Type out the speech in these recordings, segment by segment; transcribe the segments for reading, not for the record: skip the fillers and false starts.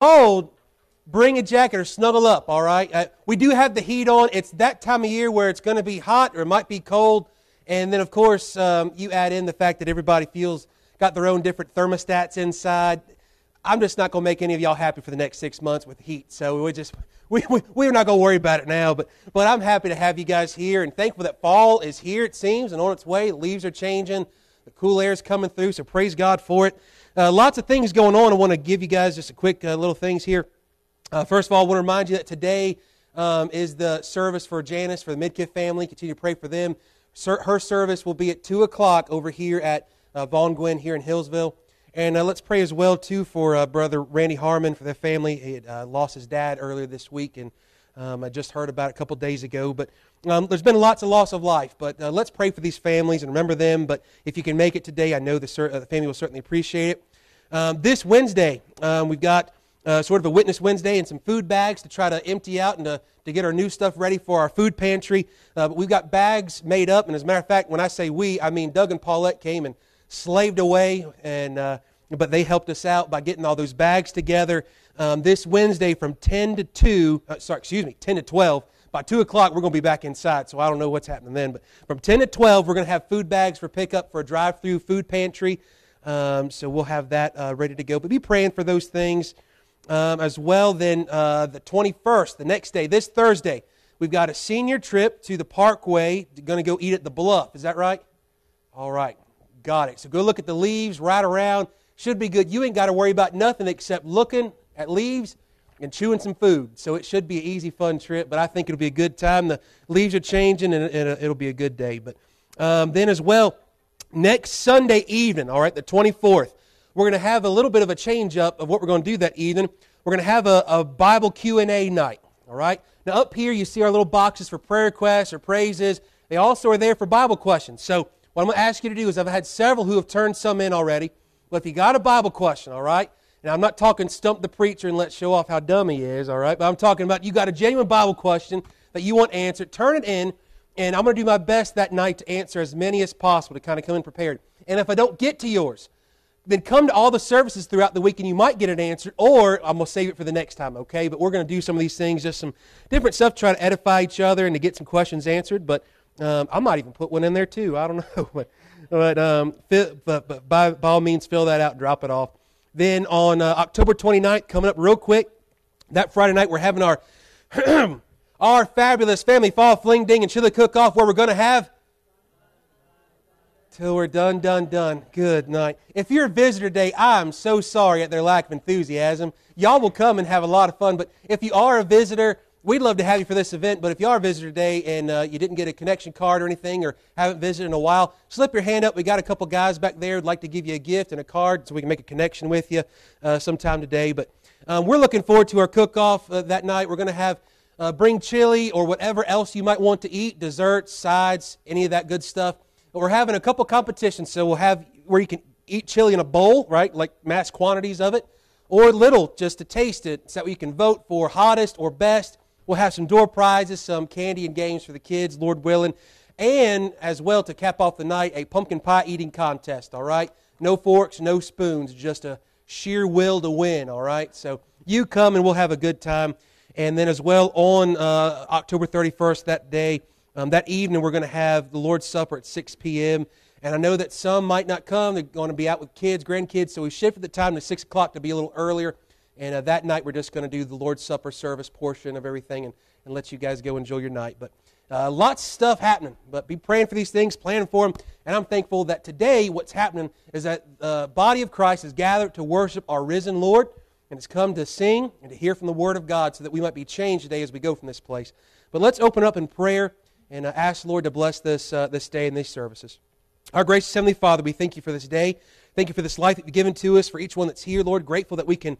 cold, bring a jacket or snuggle up, all right? We do have the heat on. It's that time of year where it's going to be hot or it might be cold. And then, of course, you add in the fact that everybody feels got their own different thermostats inside. I'm just not going to make any of y'all happy for the next 6 months with heat. So we're not going to worry about it now. But I'm happy to have you guys here and thankful that fall is here, it seems, and on its way. The leaves are changing. The cool air is coming through, so praise God for it. Lots of things going on. I want to give you guys just a quick little things here. First of all, I want to remind you that today is the service for Janice, for the Midkiff family. Continue to pray for them. Her service will be at 2 o'clock over here at Vaughn-Gwynn here in Hillsville. And let's pray as well, too, for Brother Randy Harmon, for their family. He had lost his dad earlier this week, and I just heard about it a couple days ago. But there's been lots of loss of life. But let's pray for these families and remember them. But if you can make it today, I know the family will certainly appreciate it. This Wednesday, we've got sort of a Witness Wednesday and some food bags to try to empty out and to get our new stuff ready for our food pantry. But we've got bags made up. And as a matter of fact, when I say we, I mean Doug and Paulette came and slaved away, and but they helped us out by getting all those bags together. This Wednesday from 10 to 12. By 2 o'clock, we're going to be back inside, so I don't know what's happening then. But from 10 to 12, we're going to have food bags for pickup for a drive-through food pantry. So we'll have that ready to go. But be praying for those things as well. Then the 21st, the next day, this Thursday, we've got a senior trip to the Parkway. Going to go eat at the Bluff. Is that right? All right. Got it. So go look at the leaves right around. Should be good. You ain't got to worry about nothing except looking at leaves and chewing some food. So it should be an easy, fun trip, but I think it'll be a good time. The leaves are changing, and it'll be a good day. But then as well, next Sunday evening, all right, the 24th, we're going to have a little bit of a change-up of what we're going to do that evening. We're going to have a Bible Q&A night, all right? Now up here, you see our little boxes for prayer requests or praises. They also are there for Bible questions. So what I'm going to ask you to do is I've had several who have turned some in already. But if you got a Bible question, all right, and I'm not talking stump the preacher and let's show off how dumb he is, all right, but I'm talking about you got a genuine Bible question that you want answered, turn it in, and I'm going to do my best that night to answer as many as possible to kind of come in prepared. And if I don't get to yours, then come to all the services throughout the week and you might get it answered, or I'm going to save it for the next time, okay? But we're going to do some of these things, just some different stuff to try to edify each other and to get some questions answered, but I might even put one in there too. I don't know. But by all means, fill that out and drop it off. Then on October 29th, coming up real quick, that Friday night, we're having our our fabulous family fall fling ding and chili cook-off where we're going to have till we're done. Good night. If you're a visitor today, I'm so sorry at their lack of enthusiasm. Y'all will come and have a lot of fun, but if you are a visitor, we'd love to have you for this event, but if you are a visitor today and you didn't get a connection card or anything or haven't visited in a while, slip your hand up. We got a couple guys back there who'd like to give you a gift and a card so we can make a connection with you sometime today. But we're looking forward to our cook-off that night. We're going to have bring chili or whatever else you might want to eat, desserts, sides, any of that good stuff. But we're having a couple competitions, so we'll have where you can eat chili in a bowl, right, like mass quantities of it, or little just to taste it so that you can vote for hottest or best. We'll have some door prizes, some candy and games for the kids, Lord willing. And as well, to cap off the night, a pumpkin pie eating contest, all right? No forks, no spoons, just a sheer will to win, all right? So you come and we'll have a good time. And then as well, on October 31st, that day, that evening, we're going to have the Lord's Supper at 6 p.m. And I know that some might not come. They're going to be out with kids, grandkids. So we shifted the time to 6 o'clock to be a little earlier. And that night, we're just going to do the Lord's Supper service portion of everything and let you guys go enjoy your night. But lots of stuff happening. But be praying for these things, planning for them. And I'm thankful that today what's happening is that the body of Christ is gathered to worship our risen Lord. And it's come to sing and to hear from the Word of God so that we might be changed today as we go from this place. But let's open up in prayer and ask the Lord to bless this day and these services. Our gracious Heavenly Father, we thank you for this day. Thank you for this life that you've given to us, for each one that's here, Lord. Grateful that we can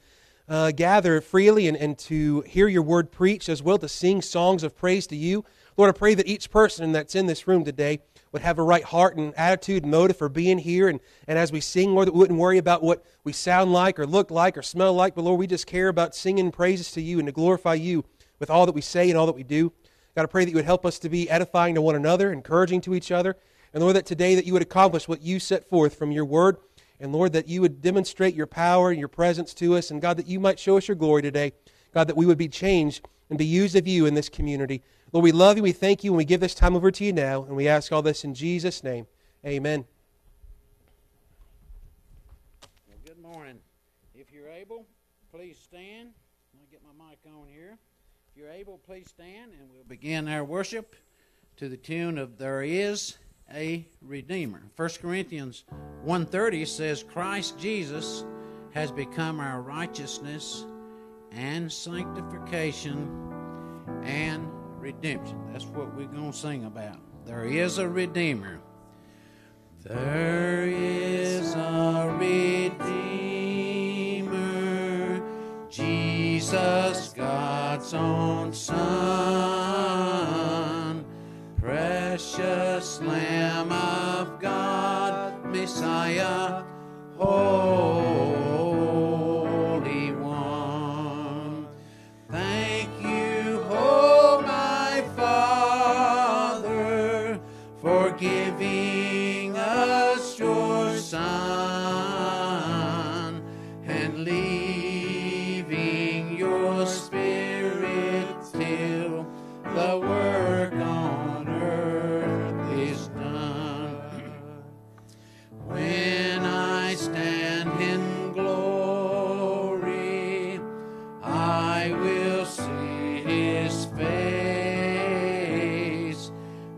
gather freely and to hear your word preached as well, to sing songs of praise to you. Lord, I pray that each person that's in this room today would have a right heart and attitude and motive for being here. And as we sing, Lord, that we wouldn't worry about what we sound like or look like or smell like. But Lord, we just care about singing praises to you and to glorify you with all that we say and all that we do. God, I pray that you would help us to be edifying to one another, encouraging to each other. And Lord, that today that you would accomplish what you set forth from your word. And Lord, that you would demonstrate your power and your presence to us. And God, that you might show us your glory today. God, that we would be changed and be used of you in this community. Lord, we love you, we thank you, and we give this time over to you now. And we ask all this in Jesus' name. Amen. Well, good morning. If you're able, please stand. I'm going to get my mic on here. If you're able, please stand, and we'll begin our worship to the tune of There Is a Redeemer. 1 Corinthians 1:30 says, Christ Jesus has become our righteousness and sanctification and redemption. That's what we're going to sing about. There is a Redeemer. There is a Redeemer, Jesus, God's own Son, precious Lamb of God, Messiah, Holy One. Thank you, oh my Father, for giving us your Son and leaving your Spirit till the work on earth is done. When I stand in glory, I will see his face.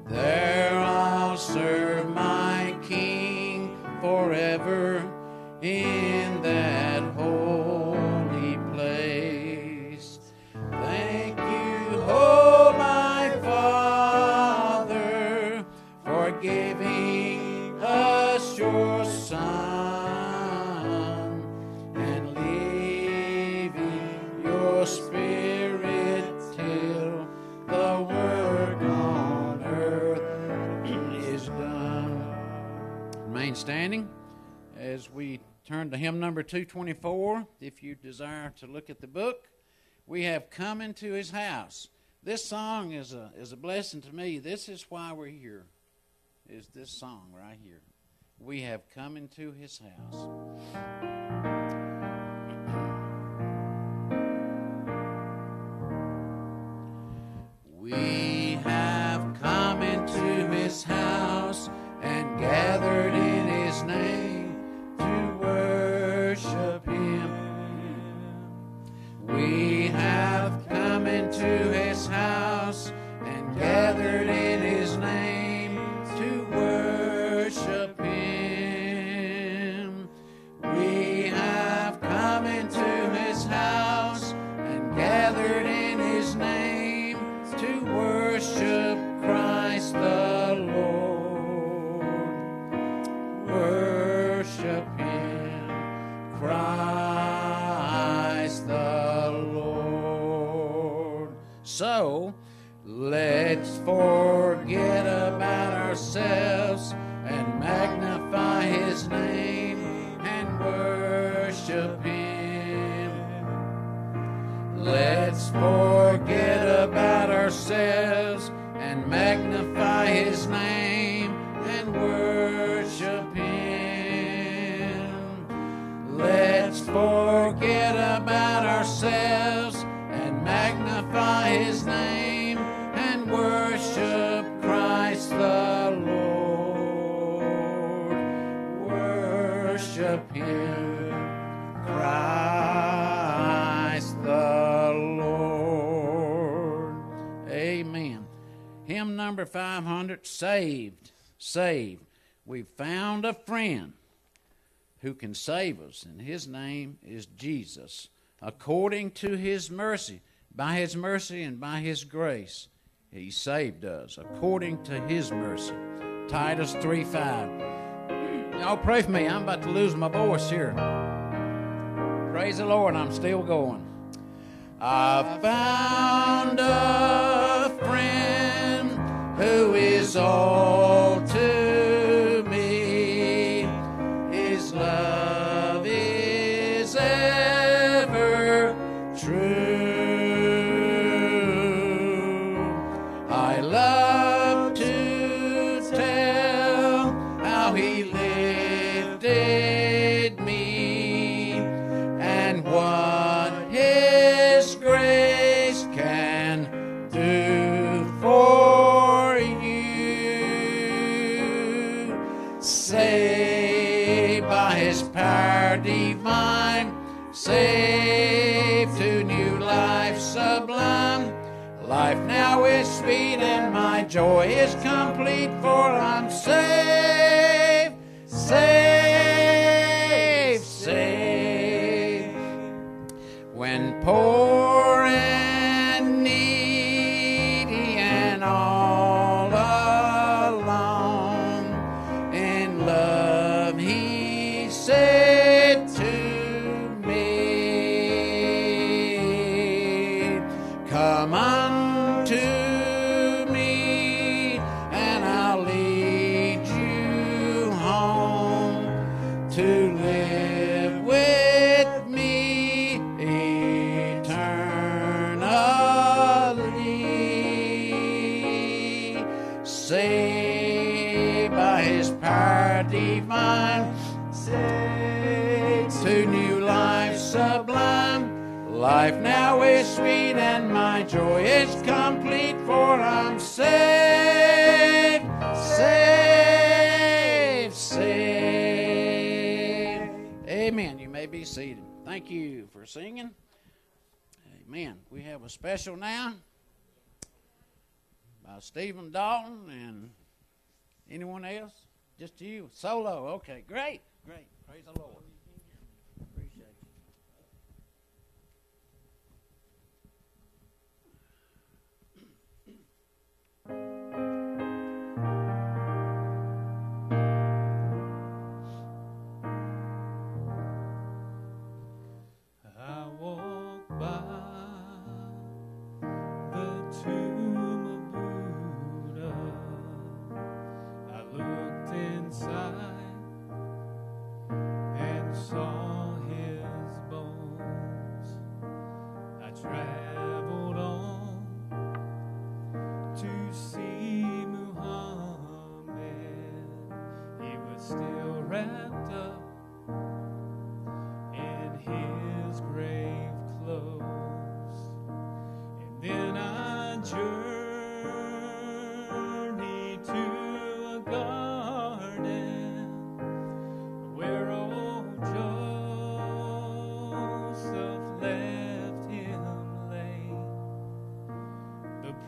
There I'll serve my King forever in that holy place. Thank you, oh my Father, for giving us your Son and leaving your Spirit till the work on earth is done. Remain standing as we turn to hymn number 224. If you desire to look at the book, we have come into his house. This song is a blessing to me. This is why we're here, is this song right here. We have come into his house. We have come into his house and gathered in his name to worship him. We have come into his house and gathered in his name to worship him. We have come into his house and gathered in his name to worship Christ the Lord. Worship him, Christ the Lord. So let's forget about ourselves and magnify his name and worship him. Let's forget about ourselves and magnify his name and worship him. Let's forget about ourselves and magnify his name and worship Christ the Lord. Worship him, Christ the Lord. Amen. Hymn number 500, Saved. Saved. We've found a friend who can save us, and his name is Jesus. According to his mercy, by his mercy and by his grace, he saved us. According to his mercy. Titus 3:5. Y'all pray for me. I'm about to lose my voice here. Praise the Lord, I'm still going. I found a friend who is all to me. His love is ever true. I love to tell how he lived it. Life now is sweet and my joy is complete, for I'm saved, saved, saved. When poor and needy and all alone, in love he said to me, come on. Life now is sweet and my joy is complete, for I'm saved, saved, saved. Amen. You may be seated. Thank you for singing. Amen. We have a special now by Stephen Dalton and anyone else? Just you? Solo. Okay, great, great. Praise the Lord.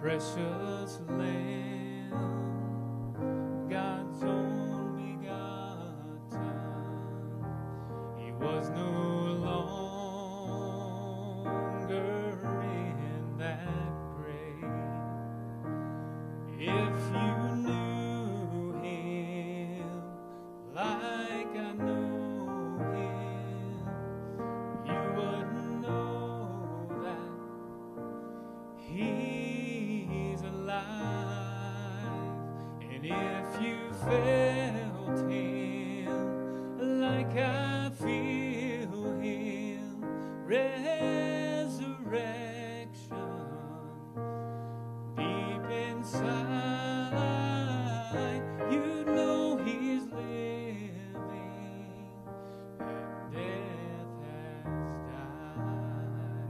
Precious Lamb, God's only begotten, he was no longer in that grave. If you knew him like I know him, you would know that he's alive, and if you felt him like I feel him, resurrection deep inside, you know he's living, and death has died.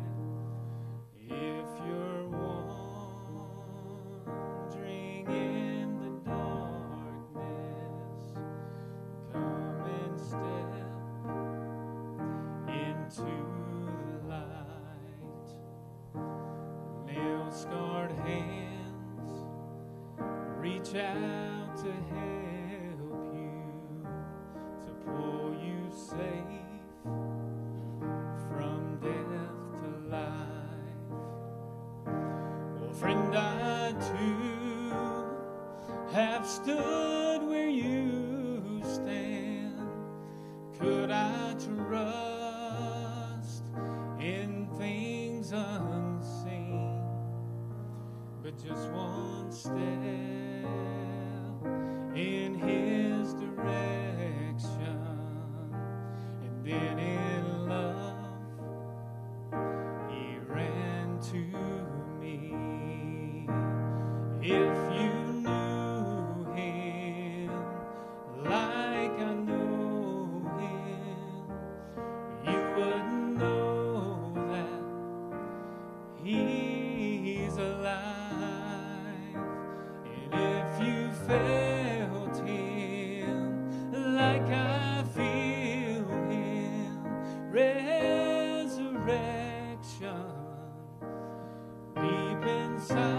If you're wandering in the darkness, come and step into the light. Nail-scarred hands reach out to help you, to pull you safe from death to life. Well, friend, I too have stood where you stand. Could I trust in things unseen? But just one step in his direction, and then in love he ran to me. If you knew him like I know him, you would know that he's alive. And if you felt him like I feel him, resurrection deep inside.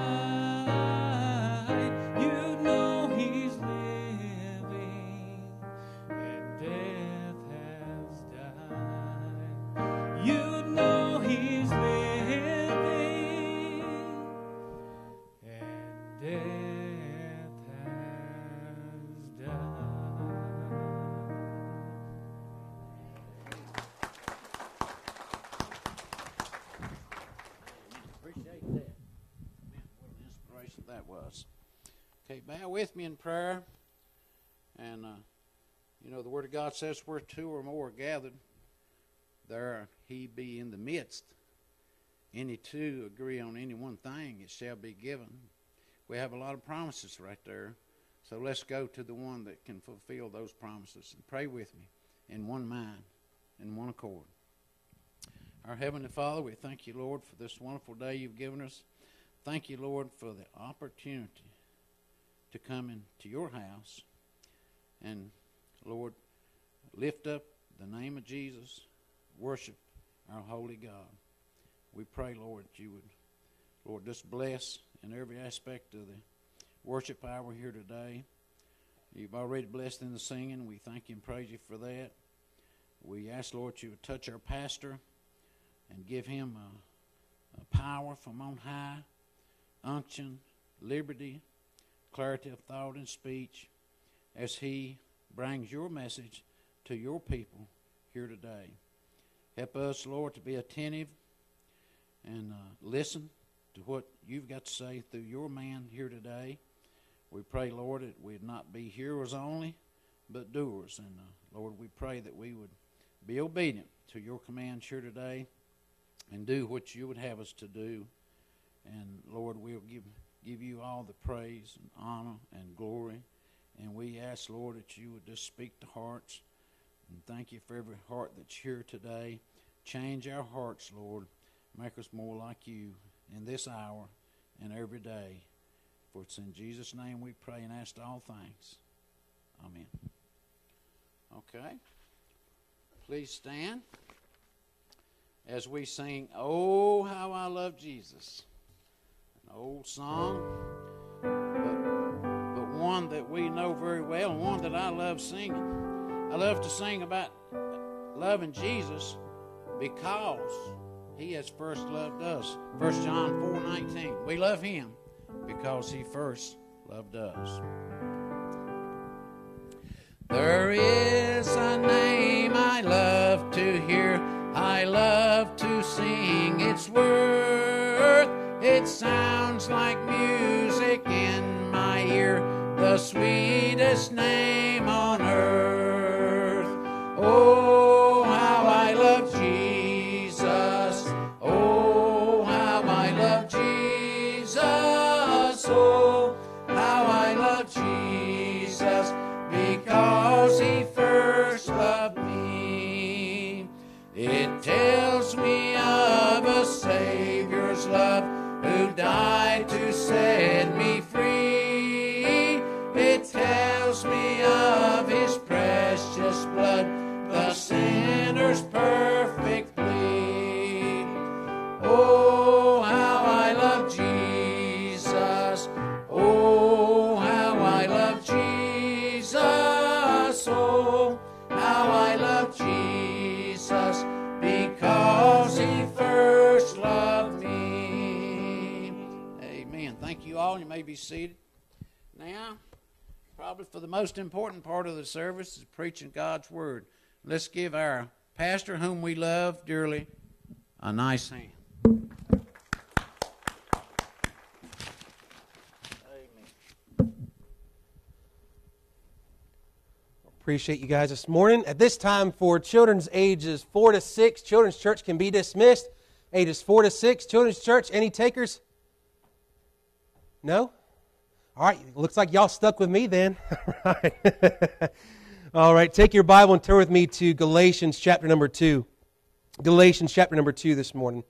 think that was. Okay, bow with me in prayer. And, you know, the Word of God says where two or more are gathered, there He be in the midst. Any two agree on any one thing, it shall be given. We have a lot of promises right there. So let's go to the one that can fulfill those promises. And pray with me in one mind, in one accord. Our Heavenly Father, we thank you, Lord, for this wonderful day you've given us. Thank you, Lord, for the opportunity to come into your house and, Lord, lift up the name of Jesus, worship our holy God. We pray, Lord, that you would, Lord, just bless in every aspect of the worship hour here today. You've already blessed in the singing. We thank you and praise you for that. We ask, Lord, you would touch our pastor and give him a power from on high, unction, liberty, clarity of thought and speech as he brings your message to your people here today. Help us, Lord, to be attentive and listen to what you've got to say through your man here today. We pray, Lord, that we'd not be hearers only, but doers. And, Lord, we pray that we would be obedient to your commands here today, and do what you would have us to do. And, Lord, we'll give you all the praise and honor and glory. And we ask, Lord, that you would just speak to hearts. And thank you for every heart that's here today. Change our hearts, Lord. Make us more like you in this hour and every day. For it's in Jesus' name we pray and ask all things. Amen. Okay. Please stand as we sing, "Oh, How I Love Jesus." An old song, but one that we know very well, and one that I love singing. I love to sing about loving Jesus because He has first loved us. 1 John 4:19. We love Him because He first loved us. There is a name I love to hear, I love to sing its worth. It sounds like music in my ear, the sweetest name on earth. Oh, how I love Jesus. Oh, how I love Jesus. Oh, how I love Jesus. Because He first loved me. It tells me of a Savior's love who died to set me free. It tells me of His precious blood, the sinner's perfect plea. Oh, how I love Jesus. Oh, how I love Jesus. Oh, how I love Jesus, because He first loved me. Amen. Thank you all. You may be seated. Now, probably for the most important part of the service is preaching God's Word. Let's give our pastor, whom we love dearly, a nice hand. Appreciate you guys this morning. At this time, for children's ages 4 to 6, children's church can be dismissed. Ages 4 to 6, children's church. Any takers? No? All right. Looks like y'all stuck with me then. All right. All right. Take your Bible and turn with me to Galatians chapter number 2. Galatians chapter number 2 this morning.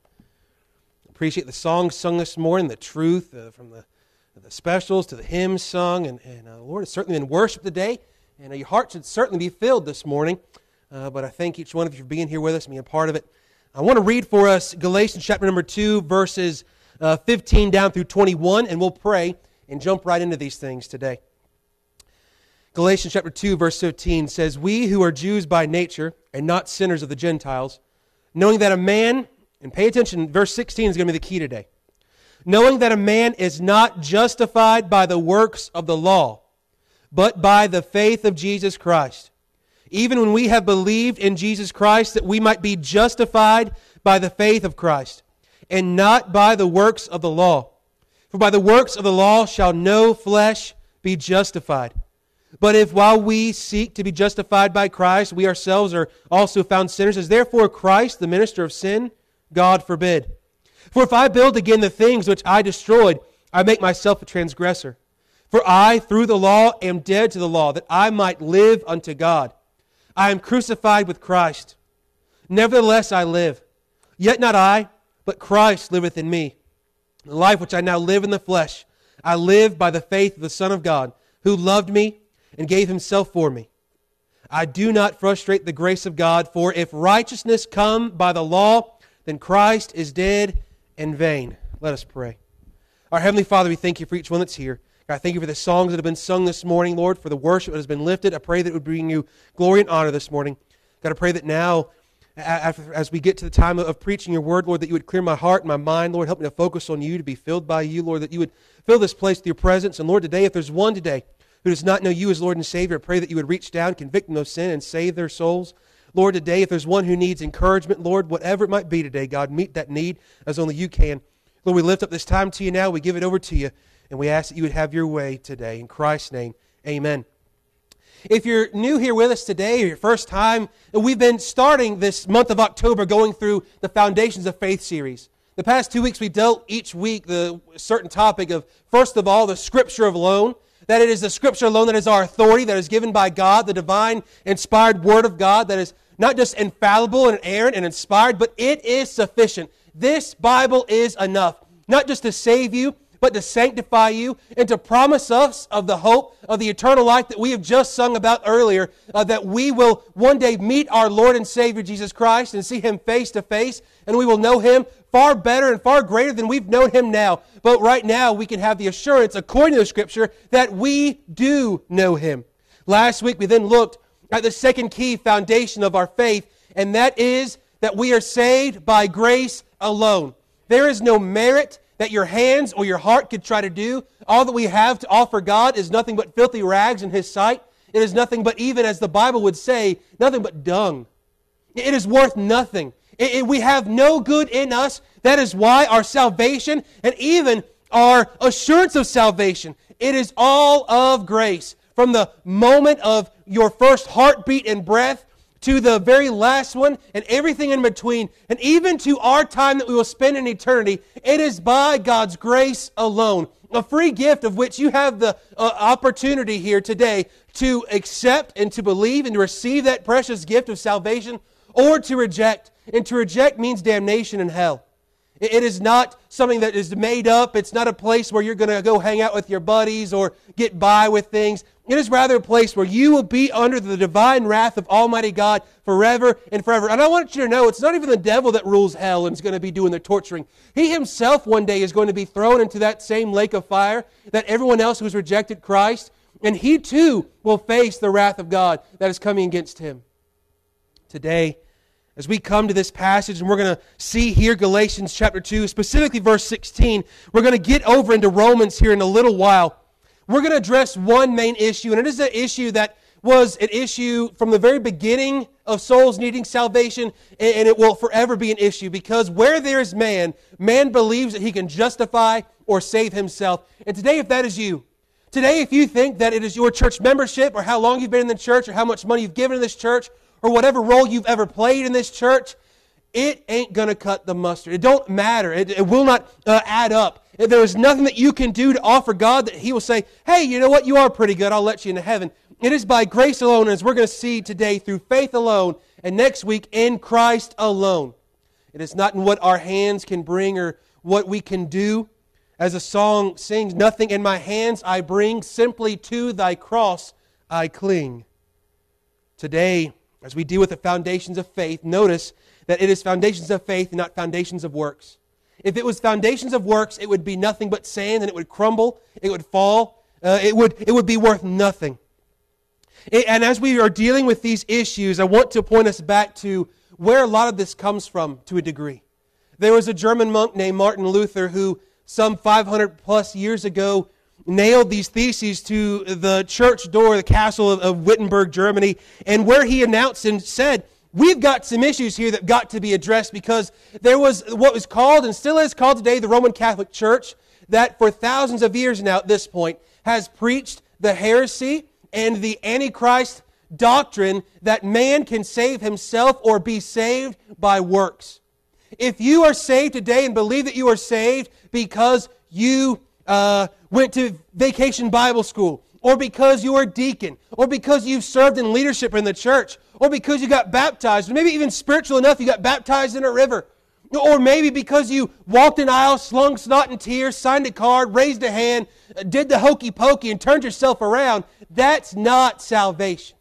Appreciate the songs sung this morning, the truth from the specials to the hymns sung. And Lord, it's certainly been worship today. And your heart should certainly be filled this morning. But I thank each one of you for being here with us and being a part of it. I want to read for us Galatians chapter number 2, verses 15 down through 21. And we'll pray and jump right into these things today. Galatians chapter 2, verse 15 says, "We who are Jews by nature and not sinners of the Gentiles, knowing that a man," and pay attention, verse 16 is going to be the key today, "knowing that a man is not justified by the works of the law, but by the faith of Jesus Christ. Even when we have believed in Jesus Christ, that we might be justified by the faith of Christ, and not by the works of the law. For by the works of the law shall no flesh be justified. But if while we seek to be justified by Christ, we ourselves are also found sinners, is therefore Christ the minister of sin? God forbid. For if I build again the things which I destroyed, I make myself a transgressor. For I, through the law, am dead to the law, that I might live unto God. I am crucified with Christ. Nevertheless I live. Yet not I, but Christ liveth in me. The life which I now live in the flesh, I live by the faith of the Son of God, who loved me and gave himself for me. I do not frustrate the grace of God, for if righteousness come by the law, then Christ is dead in vain. Let us pray. Our Heavenly Father, we thank you for each one that's here. God, thank you for the songs that have been sung this morning, Lord, for the worship that has been lifted. I pray that it would bring you glory and honor this morning. God, I pray that now, as we get to the time of preaching your word, Lord, that you would clear my heart and my mind, Lord. Help me to focus on you, to be filled by you, Lord, that you would fill this place with your presence. And Lord, today, if there's one today who does not know you as Lord and Savior, I pray that you would reach down, convict them of sin, and save their souls. Lord, today, if there's one who needs encouragement, Lord, whatever it might be today, God, meet that need as only you can. Lord, we lift up this time to you now. We give it over to you, and we ask that you would have your way today. In Christ's name, amen. If you're new here with us today, or your first time, we've been starting this month of October going through the Foundations of Faith series. The past 2 weeks we dealt each week the certain topic of, first of all, the Scripture alone, that it is the Scripture alone that is our authority, that is given by God, the divine inspired Word of God, that is not just infallible and inerrant and inspired, but it is sufficient. This Bible is enough, not just to save you, but to sanctify you and to promise us of the hope of the eternal life that we have just sung about earlier, that we will one day meet our Lord and Savior Jesus Christ and see Him face to face, and we will know Him far better and far greater than we've known Him now. But right now we can have the assurance, according to the Scripture, that we do know Him. Last week we then looked at the second key foundation of our faith, and that is that we are saved by grace alone. There is no merit that your hands or your heart could try to do. All that we have to offer God is nothing but filthy rags in His sight. It is nothing but, even as the Bible would say, nothing but dung. It is worth nothing. We have no good in us. That is why our salvation and even our assurance of salvation, it is all of grace. From the moment of your first heartbeat and breath to the very last one, and everything in between, and even to our time that we will spend in eternity, it is by God's grace alone. A free gift of which you have the opportunity here today to accept and to believe and to receive that precious gift of salvation, or to reject. And to reject means damnation and hell. It is not something that is made up. It's not a place where you're going to go hang out with your buddies or get by with things. It is rather a place where you will be under the divine wrath of Almighty God forever and forever. And I want you to know, it's not even the devil that rules hell and is going to be doing the torturing. He himself one day is going to be thrown into that same lake of fire that everyone else who has rejected Christ, and he too will face the wrath of God that is coming against him. Today, as we come to this passage, and we're going to see here Galatians chapter 2, specifically verse 16, we're going to get over into Romans here in a little while. We're going to address one main issue, and it is an issue that was an issue from the very beginning of souls needing salvation, and it will forever be an issue, because where there is man, man believes that he can justify or save himself. And today, if that is you, today if you think that it is your church membership or how long you've been in the church or how much money you've given to this church or whatever role you've ever played in this church, it ain't going to cut the mustard. It don't matter. It will not add up. If there is nothing that you can do to offer God that He will say, hey, you know what, you are pretty good, I'll let you into heaven. It is by grace alone, as we're going to see today, through faith alone, and next week, in Christ alone. It is not in what our hands can bring or what we can do. As a song sings, nothing in my hands I bring, simply to thy cross I cling. Today, as we deal with the foundations of faith, notice that it is foundations of faith and not foundations of works. If it was foundations of works, it would be nothing but sand, and it would crumble, it would fall, it would be worth nothing. And as we are dealing with these issues, I want to point us back to where a lot of this comes from to a degree. There was a German monk named Martin Luther who some 500 plus years ago nailed these theses to the church door, the castle of Wittenberg, Germany, and where he announced and said, we've got some issues here that got to be addressed, because there was what was called, and still is called today, the Roman Catholic Church. that for thousands of years now at this point has preached the heresy and the Antichrist doctrine that man can save himself or be saved by works. If you are saved today and believe that you are saved because you went to Vacation Bible School, or because you were a deacon, or because you've served in leadership in the church, or because you got baptized, or maybe even spiritual enough you got baptized in a river, or maybe because you walked an aisle, slung snot and tears, signed a card, raised a hand, did the hokey pokey and turned yourself around, that's not salvation.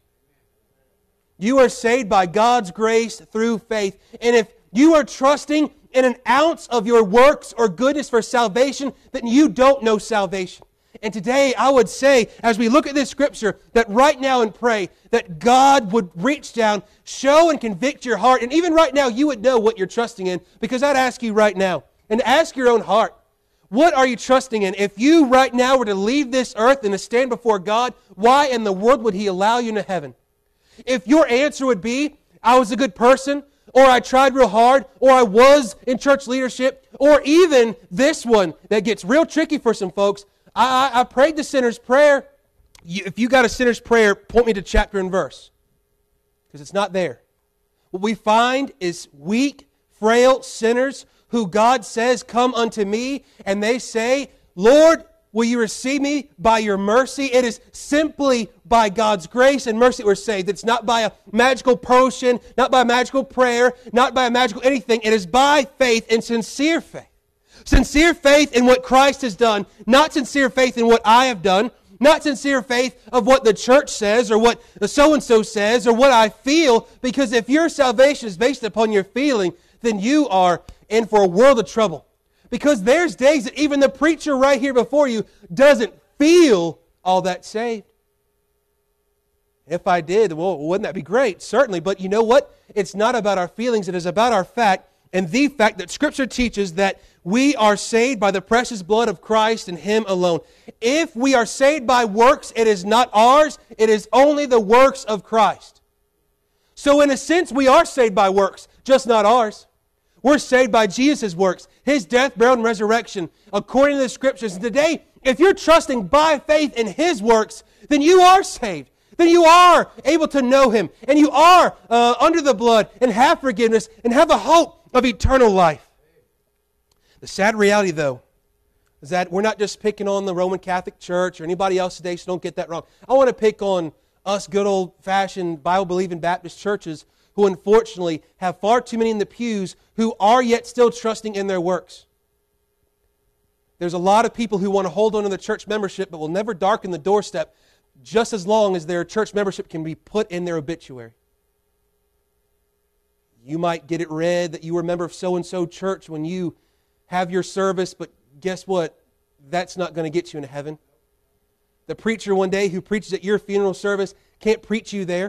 You are saved by God's grace through faith. And if you are trusting in an ounce of your works or goodness for salvation, then you don't know salvation. And today I would say, as we look at this scripture, that right now and pray that God would reach down, show and convict your heart. And even right now you would know what you're trusting in, because I'd ask you right now, and ask your own heart, what are you trusting in? If you right now were to leave this earth and to stand before God, why in the world would He allow you into heaven? If your answer would be, I was a good person, or I tried real hard, or I was in church leadership, or even this one that gets real tricky for some folks, I prayed the sinner's prayer. If you got a sinner's prayer, point me to chapter and verse, because it's not there. What we find is weak, frail sinners who God says, come unto me, and they say, Lord, will you receive me by your mercy? It is simply by God's grace and mercy that we're saved. It's not by a magical potion, not by a magical prayer, not by a magical anything. It is by faith and sincere faith. Sincere faith in what Christ has done, not sincere faith in what I have done, not sincere faith of what the church says or what the so-and-so says or what I feel, because if your salvation is based upon your feeling, then you are in for a world of trouble. Because there's days that even the preacher right here before you doesn't feel all that saved. If I did, well, wouldn't that be great? Certainly, but you know what? It's not about our feelings, it is about our fact. And the fact that Scripture teaches that we are saved by the precious blood of Christ and Him alone. If we are saved by works, it is not ours. It is only the works of Christ. So in a sense, we are saved by works, just not ours. We're saved by Jesus' works, His death, burial, and resurrection, according to the Scriptures. And today, if you're trusting by faith in His works, then you are saved. Then you are able to know Him. And you are under the blood and have forgiveness and have a hope of eternal life. The sad reality, though, is that we're not just picking on the Roman Catholic Church or anybody else today, so don't get that wrong. I want to pick on us good old-fashioned Bible-believing Baptist churches who unfortunately have far too many in the pews who are yet still trusting in their works. There's a lot of people who want to hold on to their church membership but will never darken the doorstep just as long as their church membership can be put in their obituary. You might get it read that you were a member of so-and-so church when you have your service, but guess what? That's not going to get you into heaven. The preacher one day who preaches at your funeral service can't preach you there.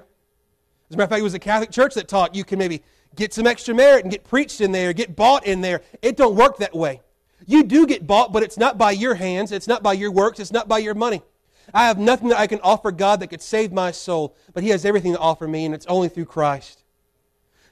As a matter of fact, it was a Catholic church that taught you can maybe get some extra merit and get preached in there, get bought in there. It don't work that way. You do get bought, but it's not by your hands. It's not by your works. It's not by your money. I have nothing that I can offer God that could save my soul, but He has everything to offer me, and it's only through Christ.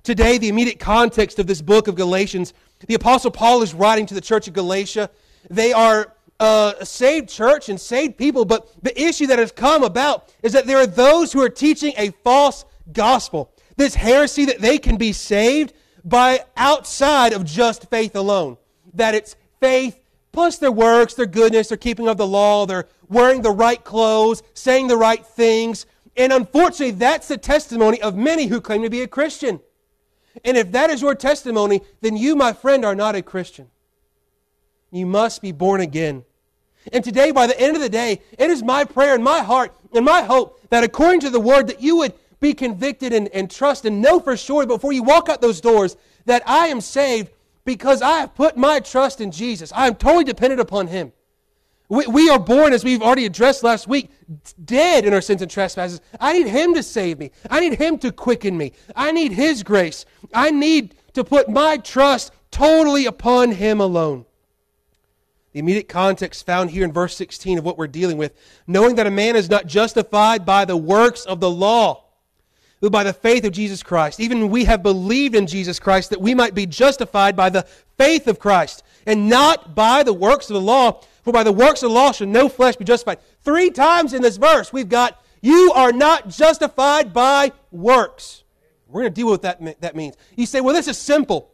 Today, the immediate context of this book of Galatians, the Apostle Paul is writing to the church of Galatia. They are a saved church and saved people, but the issue that has come about is that there are those who are teaching a false gospel, this heresy that they can be saved by outside of just faith alone, that it's faith plus their works, their goodness, their keeping of the law, their wearing the right clothes, saying the right things, and unfortunately, that's the testimony of many who claim to be a Christian. And if that is your testimony, then you, my friend, are not a Christian. You must be born again. And today, by the end of the day, it is my prayer and my heart and my hope that according to the Word that you would be convicted and trust and know for sure before you walk out those doors that I am saved because I have put my trust in Jesus. I am totally dependent upon Him. We are born, as we've already addressed last week, dead in our sins and trespasses. I need Him to save me. I need Him to quicken me. I need His grace. I need to put my trust totally upon Him alone. The immediate context found here in verse 16 of what we're dealing with, knowing that a man is not justified by the works of the law, but by the faith of Jesus Christ. Even we have believed in Jesus Christ that we might be justified by the faith of Christ and not by the works of the law, for by the works of the law shall no flesh be justified. Three times in this verse we've got, you are not justified by works. We're going to deal with that means. You say, well, this is simple.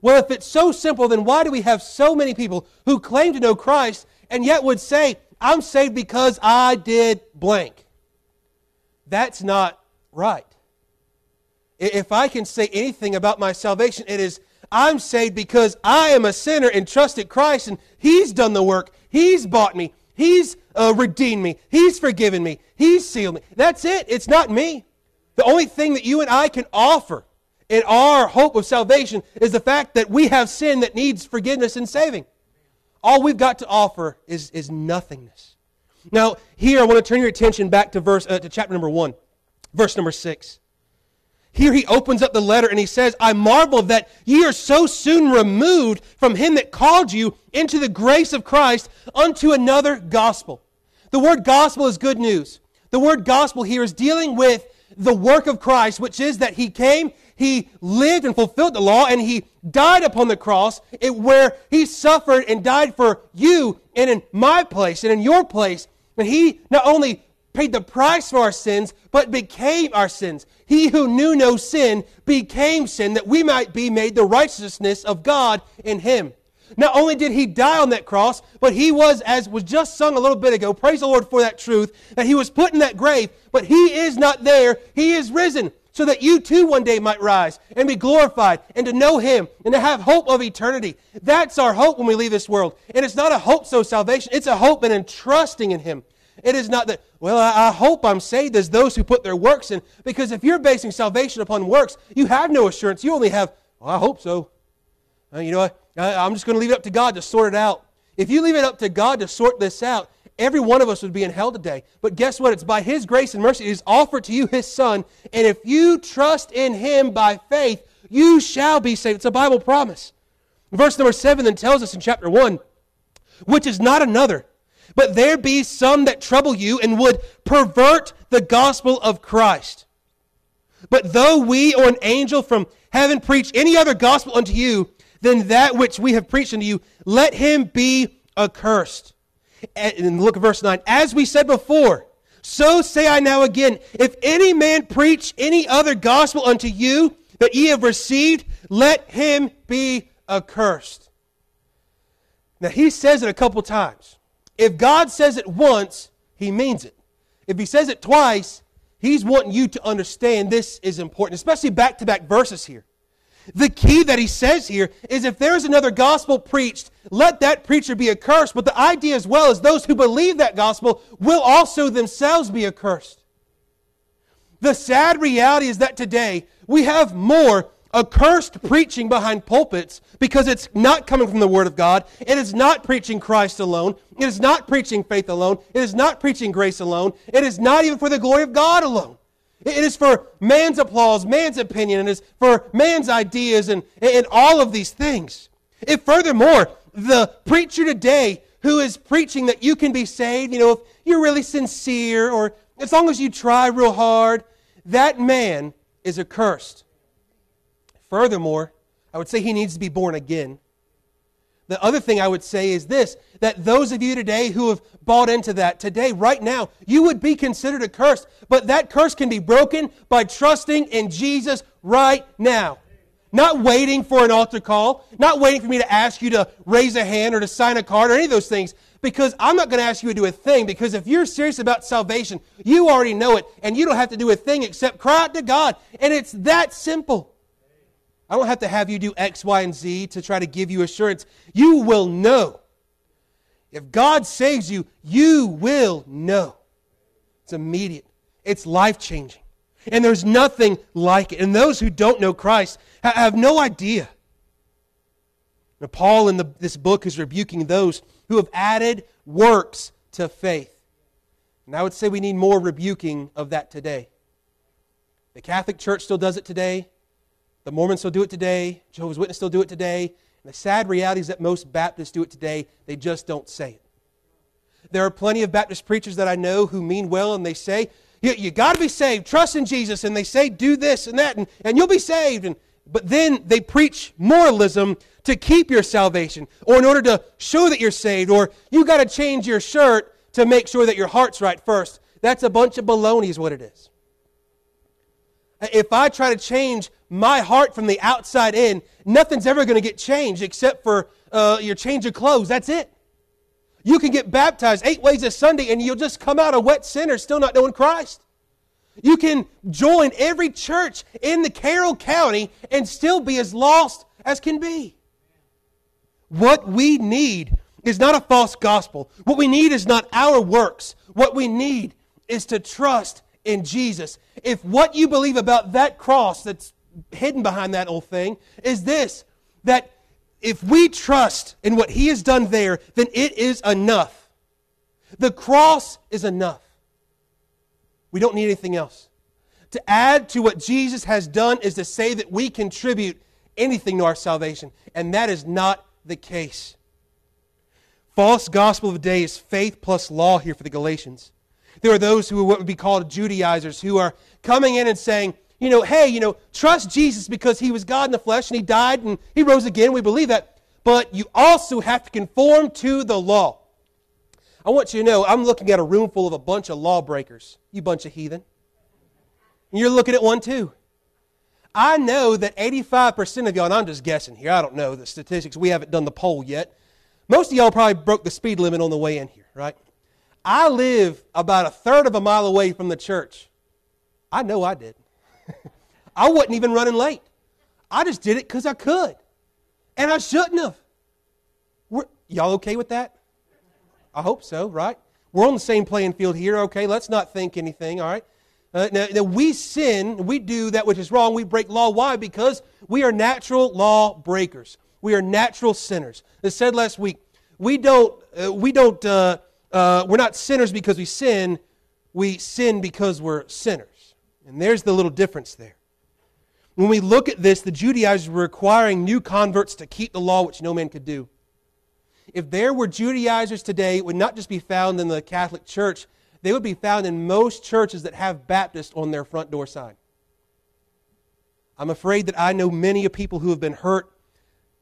Well, if it's so simple, then why do we have so many people who claim to know Christ and yet would say, I'm saved because I did blank? That's not right. If I can say anything about my salvation, it is, I'm saved because I am a sinner and trusted Christ, and He's done the work. He's bought me. He's redeemed me. He's forgiven me. He's sealed me. That's it. It's not me. The only thing that you and I can offer in our hope of salvation is the fact that we have sin that needs forgiveness and saving. All we've got to offer is nothingness. Now, here I want to turn your attention back to to chapter number 1, verse number 6. Here he opens up the letter and he says, I marvel that ye are so soon removed from him that called you into the grace of Christ unto another gospel. The word gospel is good news. The word gospel here is dealing with the work of Christ, which is that he came, he lived and fulfilled the law, and he died upon the cross, where he suffered and died for you and in my place and in your place. And he not only paid the price for our sins, but became our sins. He who knew no sin became sin, that we might be made the righteousness of God in him. Not only did he die on that cross, but he was, as was just sung a little bit ago, praise the Lord for that truth, that he was put in that grave, but he is not there. He is risen, so that you too one day might rise and be glorified and to know him and to have hope of eternity. That's our hope when we leave this world. And it's not a hope, so salvation. It's a hope and trusting in him. It is not that, well, I hope I'm saved, as those who put their works in. Because if you're basing salvation upon works, you have no assurance. You only have, well, I hope so. I'm just going to leave it up to God to sort it out. If you leave it up to God to sort this out, every one of us would be in hell today. But guess what? It's by his grace and mercy. It is offered to you his Son. And if you trust in him by faith, you shall be saved. It's a Bible promise. Verse number 7 then tells us in chapter 1, which is not another, but there be some that trouble you and would pervert the gospel of Christ. But though we or an angel from heaven preach any other gospel unto you than that which we have preached unto you, let him be accursed. And look at verse 9. As we said before, so say I now again, if any man preach any other gospel unto you that ye have received, let him be accursed. Now he says it a couple times. If God says it once, he means it. If he says it twice, he's wanting you to understand this is important, especially back-to-back verses here. The key that he says here is if there is another gospel preached, let that preacher be accursed. But the idea as well is those who believe that gospel will also themselves be accursed. The sad reality is that today we have more accursed preaching behind pulpits because it's not coming from the Word of God. It is not preaching Christ alone. It is not preaching faith alone. It is not preaching grace alone. It is not even for the glory of God alone. It is for man's applause, man's opinion, and it is for man's ideas and all of these things. If furthermore, the preacher today who is preaching that you can be saved, if you're really sincere or as long as you try real hard, that man is accursed. Furthermore, I would say he needs to be born again. The other thing I would say is this, that those of you today who have bought into that today, right now, you would be considered accursed, but that curse can be broken by trusting in Jesus right now. Not waiting for an altar call, not waiting for me to ask you to raise a hand or to sign a card or any of those things, because I'm not going to ask you to do a thing, because if you're serious about salvation, you already know it, and you don't have to do a thing except cry out to God, and it's that simple. I don't have to have you do X, Y, and Z to try to give you assurance. You will know. If God saves you, you will know. It's immediate. It's life-changing. And there's nothing like it. And those who don't know Christ have no idea. Now, Paul in this book is rebuking those who have added works to faith. And I would say we need more rebuking of that today. The Catholic Church still does it today. The Mormons still do it today. Jehovah's Witnesses still do it today. And the sad reality is that most Baptists do it today. They just don't say it. There are plenty of Baptist preachers that I know who mean well, and they say, you got to be saved. Trust in Jesus. And they say, do this and that, and you'll be saved. And but then they preach moralism to keep your salvation, or in order to show that you're saved, or you got to change your shirt to make sure that your heart's right first. That's a bunch of baloney is what it is. If I try to change my heart from the outside in, nothing's ever going to get changed except for your change of clothes. That's it. You can get baptized 8 ways a Sunday and you'll just come out a wet sinner still not knowing Christ. You can join every church in the Carroll County and still be as lost as can be. What we need is not a false gospel. What we need is not our works. What we need is to trust in Jesus. If what you believe about that cross that's hidden behind that old thing is this, that if we trust in what He has done there, then it is enough. The cross is enough. We don't need anything else. To add to what Jesus has done is to say that we contribute anything to our salvation, and that is not the case. False gospel of the day is faith plus law here for the Galatians. There are those who are what would be called Judaizers, who are coming in and saying, trust Jesus because He was God in the flesh and He died and He rose again. We believe that. But you also have to conform to the law. I want you to know, I'm looking at a room full of a bunch of lawbreakers, you bunch of heathen. And you're looking at one too. I know that 85% of y'all, and I'm just guessing here, I don't know the statistics, we haven't done the poll yet. Most of y'all probably broke the speed limit on the way in here, right? I live about 1/3 of a mile away from the church. I know I did. I wasn't even running late. I just did it because I could. And I shouldn't have. Y'all okay with that? I hope so, right? We're on the same playing field here, okay? Let's not think anything, all right? Now we sin, we do that which is wrong, we break law. Why? Because we are natural law breakers. We are natural sinners. As said last week, we're not sinners because we sin. We sin because we're sinners. And there's the little difference there. When we look at this, the Judaizers were requiring new converts to keep the law, which no man could do. If there were Judaizers today, it would not just be found in the Catholic Church. They would be found in most churches that have Baptist on their front door sign. I'm afraid that I know many of people who have been hurt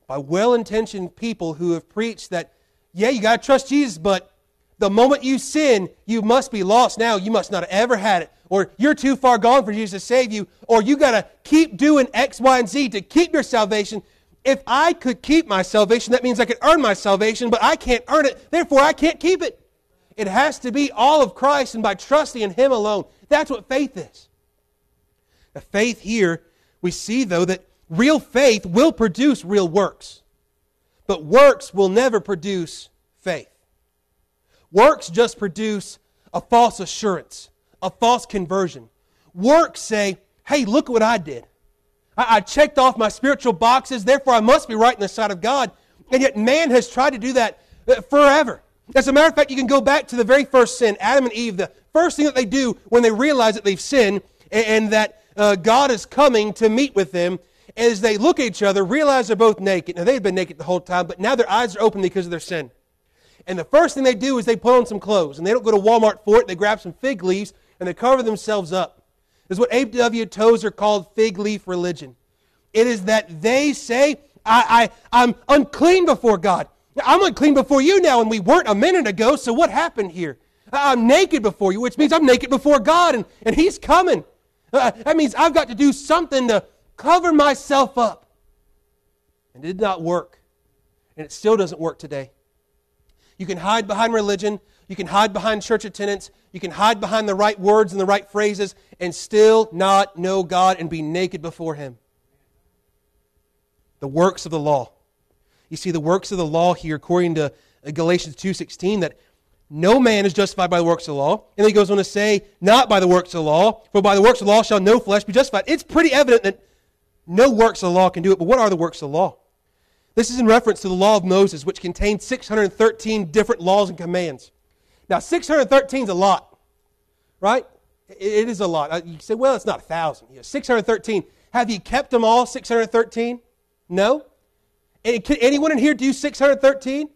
by well-intentioned people who have preached that, yeah, you got to trust Jesus, but the moment you sin, you must be lost now. You must not have ever had it. Or you're too far gone for Jesus to save you. Or you got to keep doing X, Y, and Z to keep your salvation. If I could keep my salvation, that means I could earn my salvation, but I can't earn it. Therefore, I can't keep it. It has to be all of Christ and by trusting in Him alone. That's what faith is. Now, faith here, we see, though, that real faith will produce real works. But works will never produce faith. Works just produce a false assurance, a false conversion. Works say, hey, look what I did. I checked off my spiritual boxes, therefore I must be right in the sight of God. And yet man has tried to do that forever. As a matter of fact, you can go back to the very first sin, Adam and Eve. The first thing that they do when they realize that they've sinned and that God is coming to meet with them is they look at each other, realize they're both naked. Now, they've been naked the whole time, but now their eyes are open because of their sin. And the first thing they do is they put on some clothes. And they don't go to Walmart for it. They grab some fig leaves and they cover themselves up. It's what A.W. Tozer called fig leaf religion. It is that they say, I'm unclean before God. I'm unclean before you now, and we weren't a minute ago, so what happened here? I'm naked before you, which means I'm naked before God, and He's coming. That means I've got to do something to cover myself up. And it did not work. And it still doesn't work today. You can hide behind religion. You can hide behind church attendance. You can hide behind the right words and the right phrases and still not know God and be naked before Him. The works of the law. You see, the works of the law here, according to Galatians 2:16, that no man is justified by the works of the law. And then he goes on to say, not by the works of the law, for by the works of the law shall no flesh be justified. It's pretty evident that no works of the law can do it. But what are the works of the law? This is in reference to the law of Moses, which contains 613 different laws and commands. Now, 613 is a lot, right? It is a lot. You say, well, it's not 1,000. 613. Have you kept them all, 613? No? And can anyone in here do 613?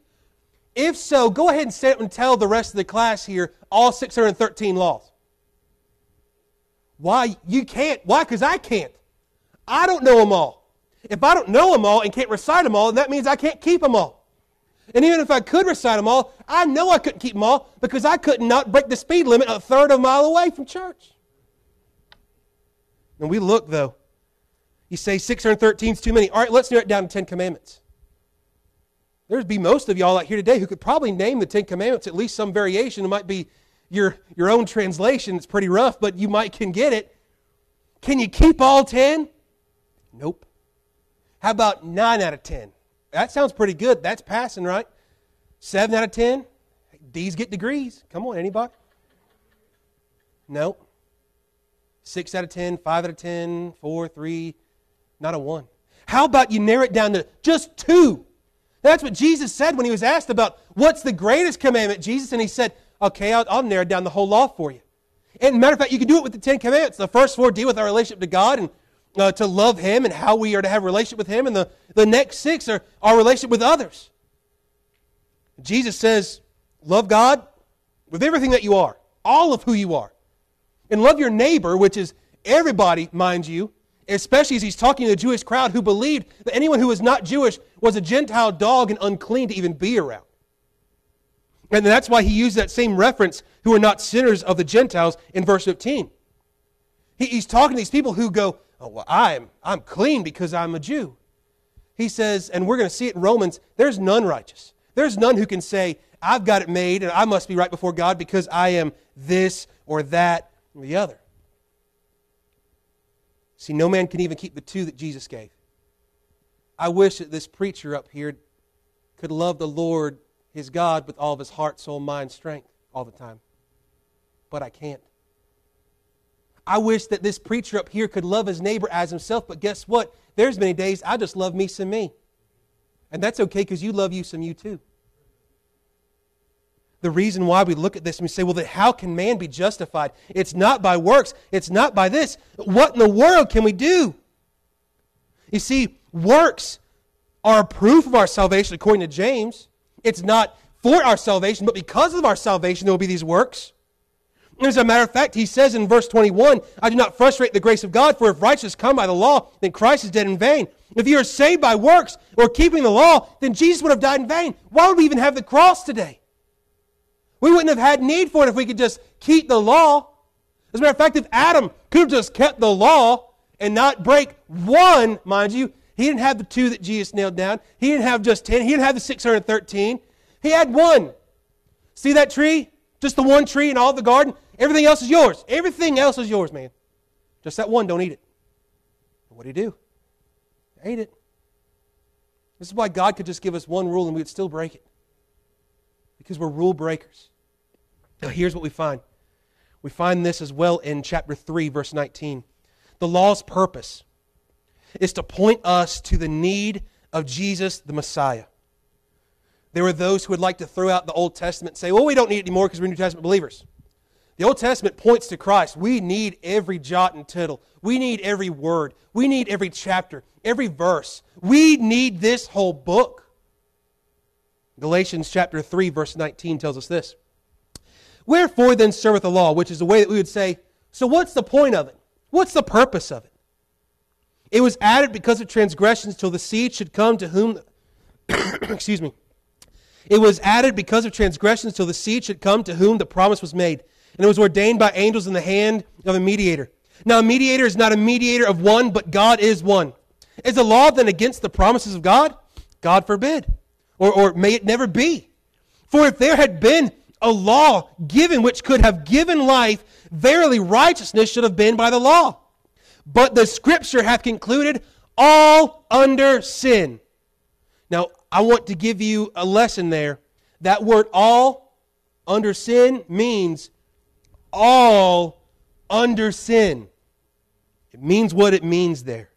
If so, go ahead and stand up and tell the rest of the class here all 613 laws. Why? You can't. Why? Because I can't. I don't know them all. If I don't know them all and can't recite them all, then that means I can't keep them all. And even if I could recite them all, I know I couldn't keep them all because I could not break the speed limit a third of a mile away from church. And we look, though. You say 613 is too many. All right, let's narrow it down to 10 commandments. There'd be most of y'all out here today who could probably name the 10 commandments, at least some variation. It might be your own translation. It's pretty rough, but you might can get it. Can you keep all 10? Nope. How about 9 out of 10? That sounds pretty good. That's passing, right? 7 out of 10? These get degrees. Come on, anybody? No. 6 out of 10, 5 out of 10, 4, 3, not a 1. How about you narrow it down to just 2? That's what Jesus said when he was asked about what's the greatest commandment, Jesus, and he said, okay, I'll narrow down the whole law for you. And matter of fact, you can do it with the 10 commandments. The first 4 deal with our relationship to God and to love Him and how we are to have a relationship with Him, and the next 6 are our relationship with others. Jesus says, love God with everything that you are, all of who you are. And love your neighbor, which is everybody, mind you, especially as he's talking to the Jewish crowd who believed that anyone who was not Jewish was a Gentile dog and unclean to even be around. And that's why he used that same reference, who are not sinners of the Gentiles, in verse 15. He's talking to these people who go, oh, well, I'm clean because I'm a Jew. He says, and we're going to see it in Romans, there's none righteous. There's none who can say, I've got it made and I must be right before God because I am this or that or the other. See, no man can even keep the 2 that Jesus gave. I wish that this preacher up here could love the Lord, his God, with all of his heart, soul, mind, strength all the time. But I can't. I wish that this preacher up here could love his neighbor as himself, but guess what? There's many days I just love me some me. And that's okay because you love you some you too. The reason why we look at this and we say, well, then how can man be justified? It's not by works. It's not by this. What in the world can we do? You see, works are a proof of our salvation according to James. It's not for our salvation, but because of our salvation, there will be these works. As a matter of fact, he says in verse 21, I do not frustrate the grace of God, for if righteousness come by the law, then Christ is dead in vain. If you are saved by works or keeping the law, then Jesus would have died in vain. Why would we even have the cross today? We wouldn't have had need for it if we could just keep the law. As a matter of fact, if Adam could have just kept the law and not break one, mind you, he didn't have the 2 that Jesus nailed down. He didn't have just 10. He didn't have the 613. He had 1. See that tree? Just the 1 tree in all the garden? Everything else is yours. Everything else is yours, man. Just that 1, don't eat it. What did he do? He ate it. This is why God could just give us 1 rule and we would still break it. Because we're rule breakers. Now here's what we find. We find this as well in chapter 3, verse 19. The law's purpose is to point us to the need of Jesus, the Messiah. There were those who would like to throw out the Old Testament and say, well, we don't need it anymore because we're New Testament believers. The Old Testament points to Christ. We need every jot and tittle. We need every word. We need every chapter, every verse. We need this whole book. Galatians chapter 3, verse 19 tells us this. Wherefore then serveth the law, which is the way that we would say, so what's the point of it? What's the purpose of it? It was added because of transgressions till the seed should come to whom... excuse me. It was added because of transgressions till the seed should come to whom the promise was made. And it was ordained by angels in the hand of a mediator. Now, a mediator is not a mediator of one, but God is one. Is the law then against the promises of God? God forbid. Or may it never be. For if there had been a law given which could have given life, verily righteousness should have been by the law. But the Scripture hath concluded all under sin. Now, I want to give you a lesson there. That word all under sin means all under sin. It means what it means there.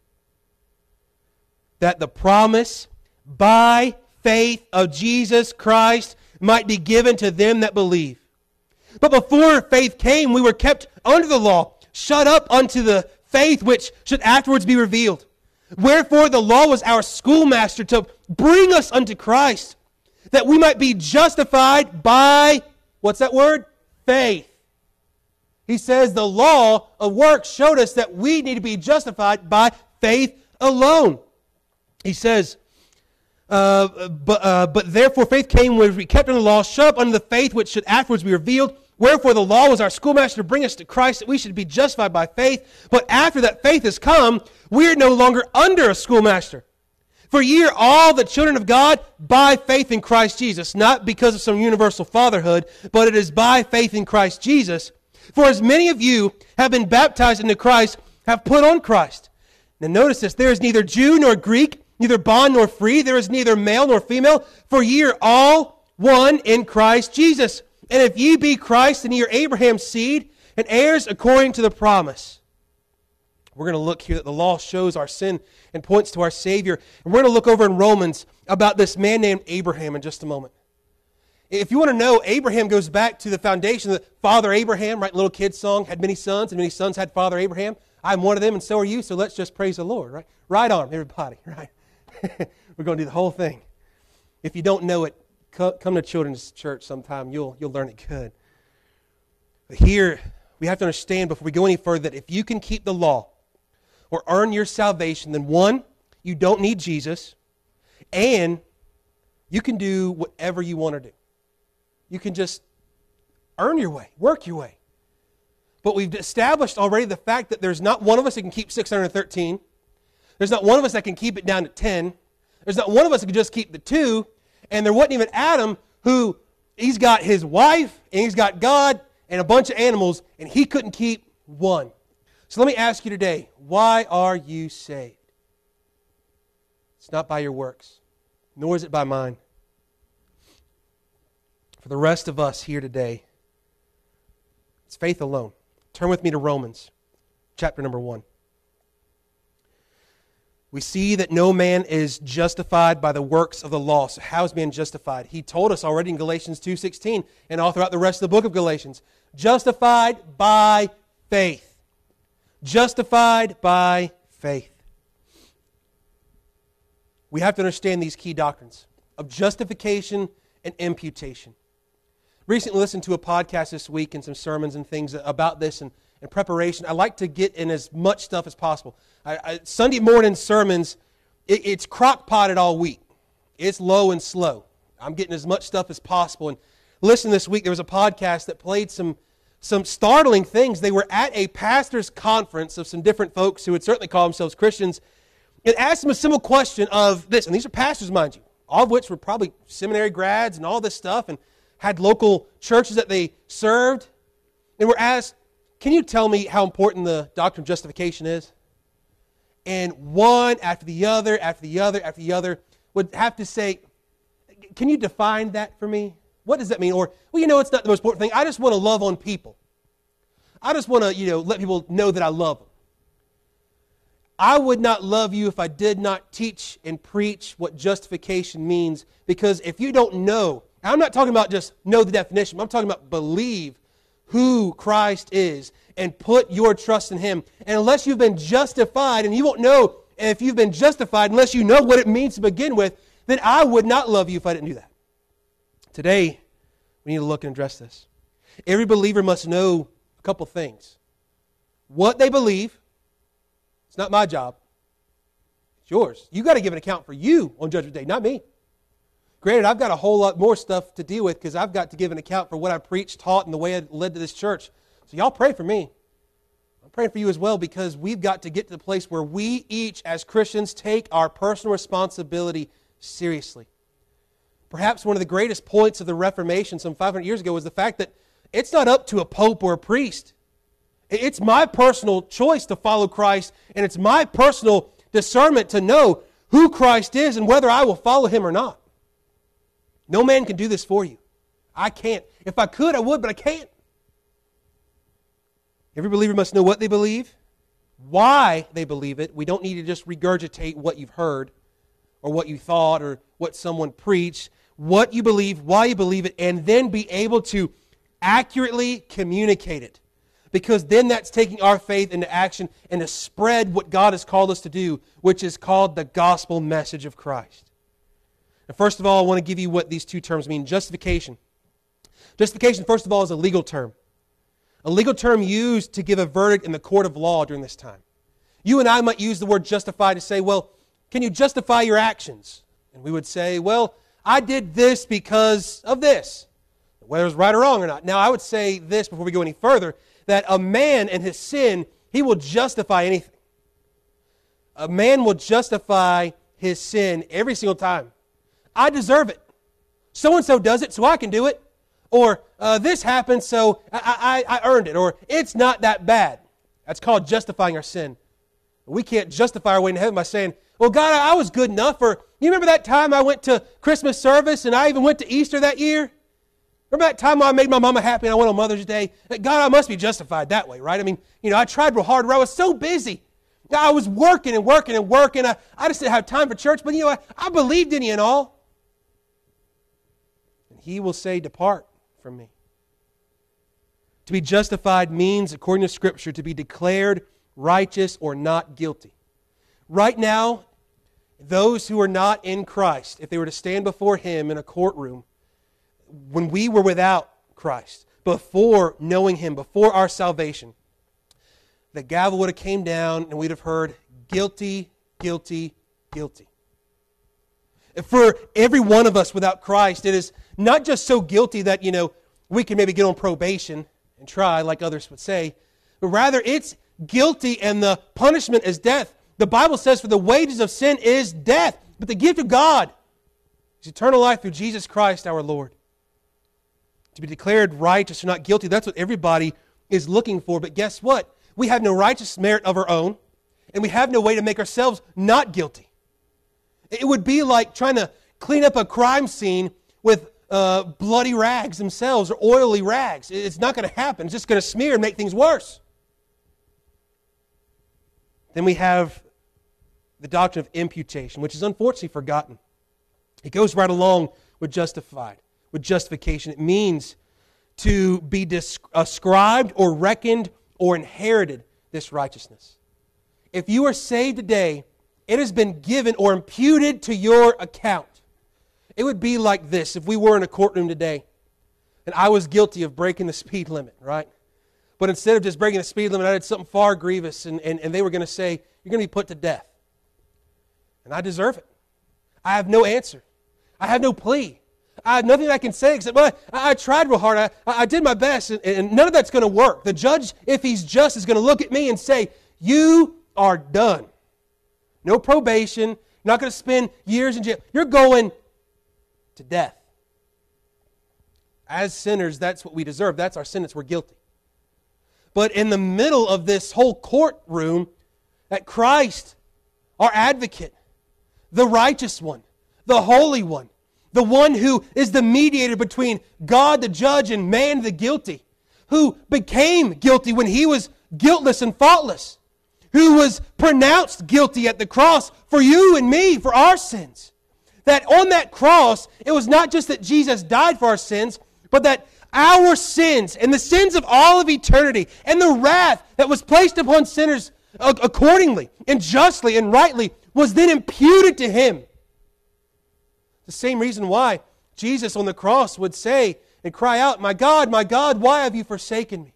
That the promise by faith of Jesus Christ might be given to them that believe. But before faith came, we were kept under the law, shut up unto the faith which should afterwards be revealed. Wherefore the law was our schoolmaster to bring us unto Christ, that we might be justified by, what's that word? Faith. He says the law of works showed us that we need to be justified by faith alone. He says, but therefore faith came when we kept in the law, shut up under the faith which should afterwards be revealed. Wherefore the law was our schoolmaster to bring us to Christ, that we should be justified by faith. But after that faith has come, we are no longer under a schoolmaster. For ye are all the children of God by faith in Christ Jesus, not because of some universal fatherhood, but it is by faith in Christ Jesus. For as many of you have been baptized into Christ, have put on Christ. Now notice this, there is neither Jew nor Greek, neither bond nor free, there is neither male nor female, for ye are all one in Christ Jesus. And if ye be Christ, then ye are Abraham's seed, and heirs according to the promise. We're going to look here that the law shows our sin and points to our Savior. And we're going to look over in Romans about this man named Abraham in just a moment. If you want to know, Abraham goes back to the foundation of the Father Abraham, right? Little kid's song, had many sons, and many sons had Father Abraham. I'm one of them, and so are you, so let's just praise the Lord, right? Right arm, everybody, right? We're going to do the whole thing. If you don't know it, come to children's church sometime. You'll learn it good. But here, we have to understand before we go any further that if you can keep the law or earn your salvation, then one, you don't need Jesus, and you can do whatever you want to do. You can just earn your way, work your way. But we've established already the fact that there's not one of us that can keep 613. There's not one of us that can keep it down to 10. There's not one of us that can just keep the 2. And there wasn't even Adam, who he's got his wife, and he's got God, and a bunch of animals, and he couldn't keep one. So let me ask you today, why are you saved? It's not by your works, nor is it by mine. For the rest of us here today, it's faith alone. Turn with me to Romans, chapter number 1. We see that no man is justified by the works of the law. So how is man justified? He told us already in Galatians 2:16 and all throughout the rest of the book of Galatians. Justified by faith. Justified by faith. We have to understand these key doctrines of justification and imputation. Recently listened to a podcast this week and some sermons and things about this, and in preparation, I like to get in as much stuff as possible. Sunday morning sermons, it's crock-potted all week. It's low and slow. I'm getting as much stuff as possible. And listen, this week there was a podcast that played some startling things. They were at a pastor's conference of some different folks who would certainly call themselves Christians, and asked them a simple question of this. And these are pastors, mind you, all of which were probably seminary grads and all this stuff, and had local churches that they served. They were asked, can you tell me how important the doctrine of justification is? And one after the other, after the other, after the other, would have to say, can you define that for me? What does that mean? Or, well, you know, it's not the most important thing. I just want to love on people. I just want to, you know, let people know that I love them. I would not love you if I did not teach and preach what justification means, because if you don't know, I'm not talking about just know the definition. I'm talking about believe who Christ is, and put your trust in Him. And unless you've been justified, and you won't know if you've been justified unless you know what it means to begin with, then I would not love you if I didn't do that. Today, we need to look and address this. Every believer must know a couple things. What they believe, it's not my job, it's yours. You've got to give an account for you on Judgment Day, not me. Granted, I've got a whole lot more stuff to deal with because I've got to give an account for what I preached, taught, and the way I led to this church. So y'all pray for me. I'm praying for you as well, because we've got to get to the place where we each as Christians take our personal responsibility seriously. Perhaps one of the greatest points of the Reformation some 500 years ago was the fact that it's not up to a pope or a priest. It's my personal choice to follow Christ, and it's my personal discernment to know who Christ is and whether I will follow Him or not. No man can do this for you. I can't. If I could, I would, but I can't. Every believer must know what they believe, why they believe it. We don't need to just regurgitate what you've heard or what you thought or what someone preached. What you believe, why you believe it, and then be able to accurately communicate it. Because then that's taking our faith into action and to spread what God has called us to do, which is called the gospel message of Christ. And first of all, I want to give you what these two terms mean. Justification. Justification, first of all, is a legal term. A legal term used to give a verdict in the court of law during this time. You and I might use the word justified to say, well, Can you justify your actions? And we would say, well, I did this because of this, whether it's right or wrong or not. Now, I would say this before we go any further, that a man and his sin, he will justify anything. A man will justify his sin every single time. I deserve it. So-and-so does it, so I can do it. Or this happened, so I earned it. Or it's not that bad. That's called justifying our sin. We can't justify our way to heaven by saying, well, God, I was good enough. Or you remember that time I went to Christmas service and I even went to Easter that year? Remember that time I made my mama happy and I went on Mother's Day? God, I must be justified that way, right? I mean, you know, I tried real hard. I was so busy. I was working. I just didn't have time for church. But, you know, I believed in you and all. And he will say, depart from me. To be justified means, according to Scripture, to be declared righteous or not guilty. Right now, those who are not in Christ, if they were to stand before Him in a courtroom, when we were without Christ, before knowing Him, before our salvation, the gavel would have came down and we'd have heard, guilty, guilty, guilty. For every one of us without Christ, it is not just so guilty that, you know, we can maybe get on probation and try, like others would say, but rather it's guilty and the punishment is death. The Bible says, for the wages of sin is death, but the gift of God is eternal life through Jesus Christ our Lord. To be declared righteous or not guilty, that's what everybody is looking for. But guess what? We have no righteous merit of our own, and we have no way to make ourselves not guilty. It would be like trying to clean up a crime scene with bloody rags themselves or oily rags. It's not going to happen. It's just going to smear and make things worse. Then we have the doctrine of imputation, which is unfortunately forgotten. It goes right along with justified. With justification, it means to be ascribed or reckoned or inherited this righteousness. If you are saved today, it has been given or imputed to your account. It would be like this if we were in a courtroom today and I was guilty of breaking the speed limit, right? But instead of just breaking the speed limit, I did something far grievous and they were going to say, you're going to be put to death. And I deserve it. I have no answer. I have no plea. I have nothing I can say except, well, I tried real hard. I did my best, and none of that's going to work. The judge, if he's just, is going to look at me and say, you are done. No probation. You're not going to spend years in jail. You're going to death. As sinners, that's what we deserve. That's our sentence. We're guilty. But in the middle of this whole courtroom, that Christ, our advocate, the righteous one, the holy one, the one who is the mediator between God the judge and man the guilty, who became guilty when he was guiltless and faultless, who was pronounced guilty at the cross for you and me, for our sins. That on that cross, it was not just that Jesus died for our sins, but that our sins and the sins of all of eternity and the wrath that was placed upon sinners accordingly and justly and rightly was then imputed to Him. The same reason why Jesus on the cross would say and cry out, my God, why have you forsaken me?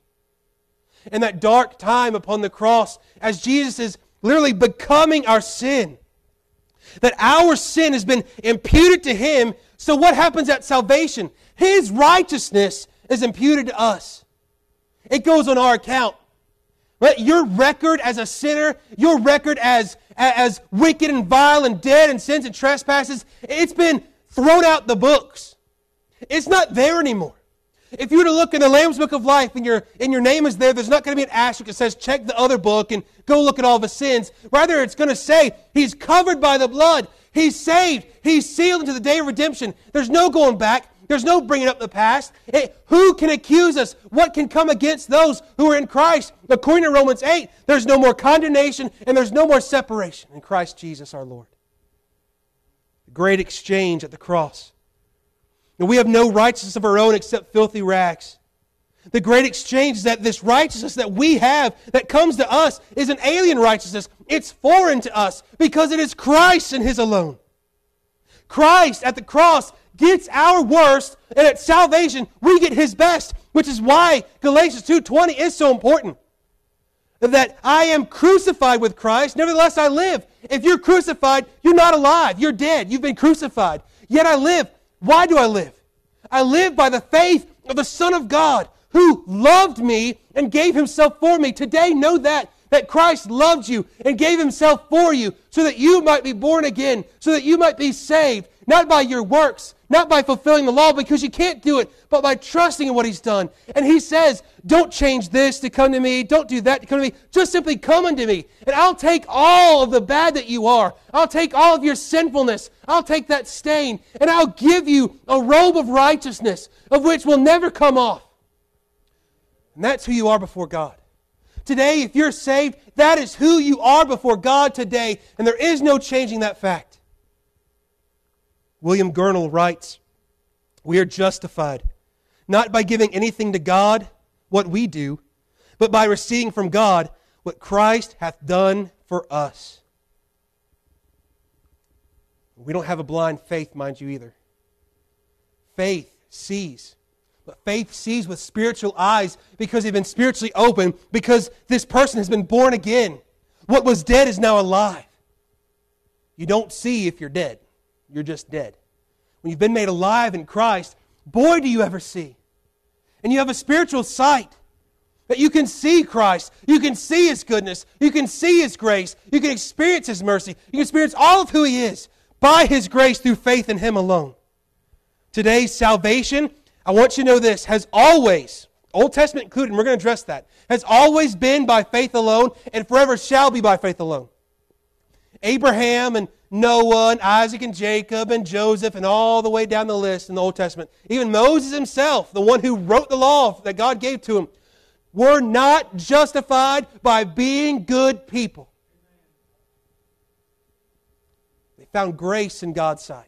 And that dark time upon the cross, as Jesus is literally becoming our sin, that our sin has been imputed to Him. So what happens at salvation? His righteousness is imputed to us. It goes on our account. Right? Your record as a sinner, your record as wicked and vile and dead in sins and trespasses, it's been thrown out the books. It's not there anymore. If you were to look in the Lamb's Book of Life and your name is there, there's not going to be an asterisk that says, check the other book and go look at all the sins. Rather, it's going to say, He's covered by the blood. He's saved. He's sealed into the day of redemption. There's no going back. There's no bringing up the past. Who can accuse us? What can come against those who are in Christ? According to Romans 8, there's no more condemnation and there's no more separation in Christ Jesus our Lord. The great exchange at the cross. And we have no righteousness of our own except filthy rags. The great exchange is that this righteousness that we have, that comes to us, is an alien righteousness. It's foreign to us because it is Christ and His alone. Christ at the cross gets our worst, and at salvation we get His best, which is why Galatians 2:20 is so important. that I am crucified with Christ, nevertheless I live. If you're crucified, you're not alive. You're dead. You've been crucified. Yet I live. Why do I live? I live by the faith of the Son of God who loved me and gave himself for me. Today, know that Christ loved you and gave himself for you so that you might be born again, so that you might be saved, not by your works, not by fulfilling the law because you can't do it, but by trusting in what he's done. And he says, don't change this to come to me. Don't do that to come to me. Just simply come unto me. And I'll take all of the bad that you are. I'll take all of your sinfulness. I'll take that stain. And I'll give you a robe of righteousness of which will never come off. And that's who you are before God. Today, if you're saved, that is who you are before God today, and there is no changing that fact. William Gurnall writes, "We are justified, not by giving anything to God, what we do, but by receiving from God what Christ hath done for us." We don't have a blind faith, mind you, either. Faith sees. But faith sees with spiritual eyes because they've been spiritually open, because this person has been born again. What was dead is now alive. You don't see if you're dead. You're just dead. When you've been made alive in Christ, boy, do you ever see. And you have a spiritual sight that you can see Christ. You can see His goodness. You can see His grace. You can experience His mercy. You can experience all of who He is by His grace through faith in Him alone. Today's salvation, I want you to know this, has always, Old Testament included, and we're going to address that, has always been by faith alone and forever shall be by faith alone. Abraham and Noah and Isaac and Jacob and Joseph and all the way down the list in the Old Testament, even Moses himself, the one who wrote the law that God gave to him, were not justified by being good people. They found grace in God's sight.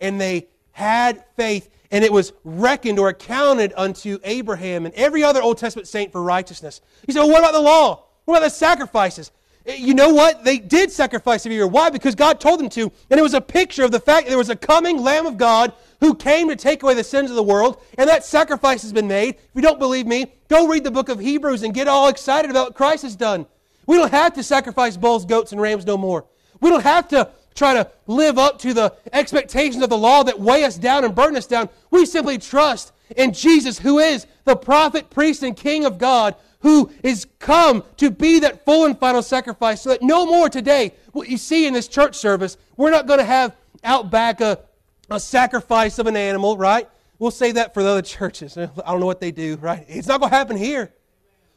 And they had faith. And it was reckoned or accounted unto Abraham and every other Old Testament saint for righteousness. He said, well, what about the law? What about the sacrifices? You know what? They did sacrifice every year. Why? Because God told them to. And it was a picture of the fact that there was a coming Lamb of God who came to take away the sins of the world. And that sacrifice has been made. If you don't believe me, go read the book of Hebrews and get all excited about what Christ has done. We don't have to sacrifice bulls, goats, and rams no more. We don't have to try to live up to the expectations of the law that weigh us down and burden us down. We simply trust in Jesus, who is the prophet, priest, and king of God, who is come to be that full and final sacrifice, so that no more today, what you see in this church service, we're not going to have out back a sacrifice of an animal, right? We'll save that for the other churches. I don't know what they do, right? It's not going to happen here.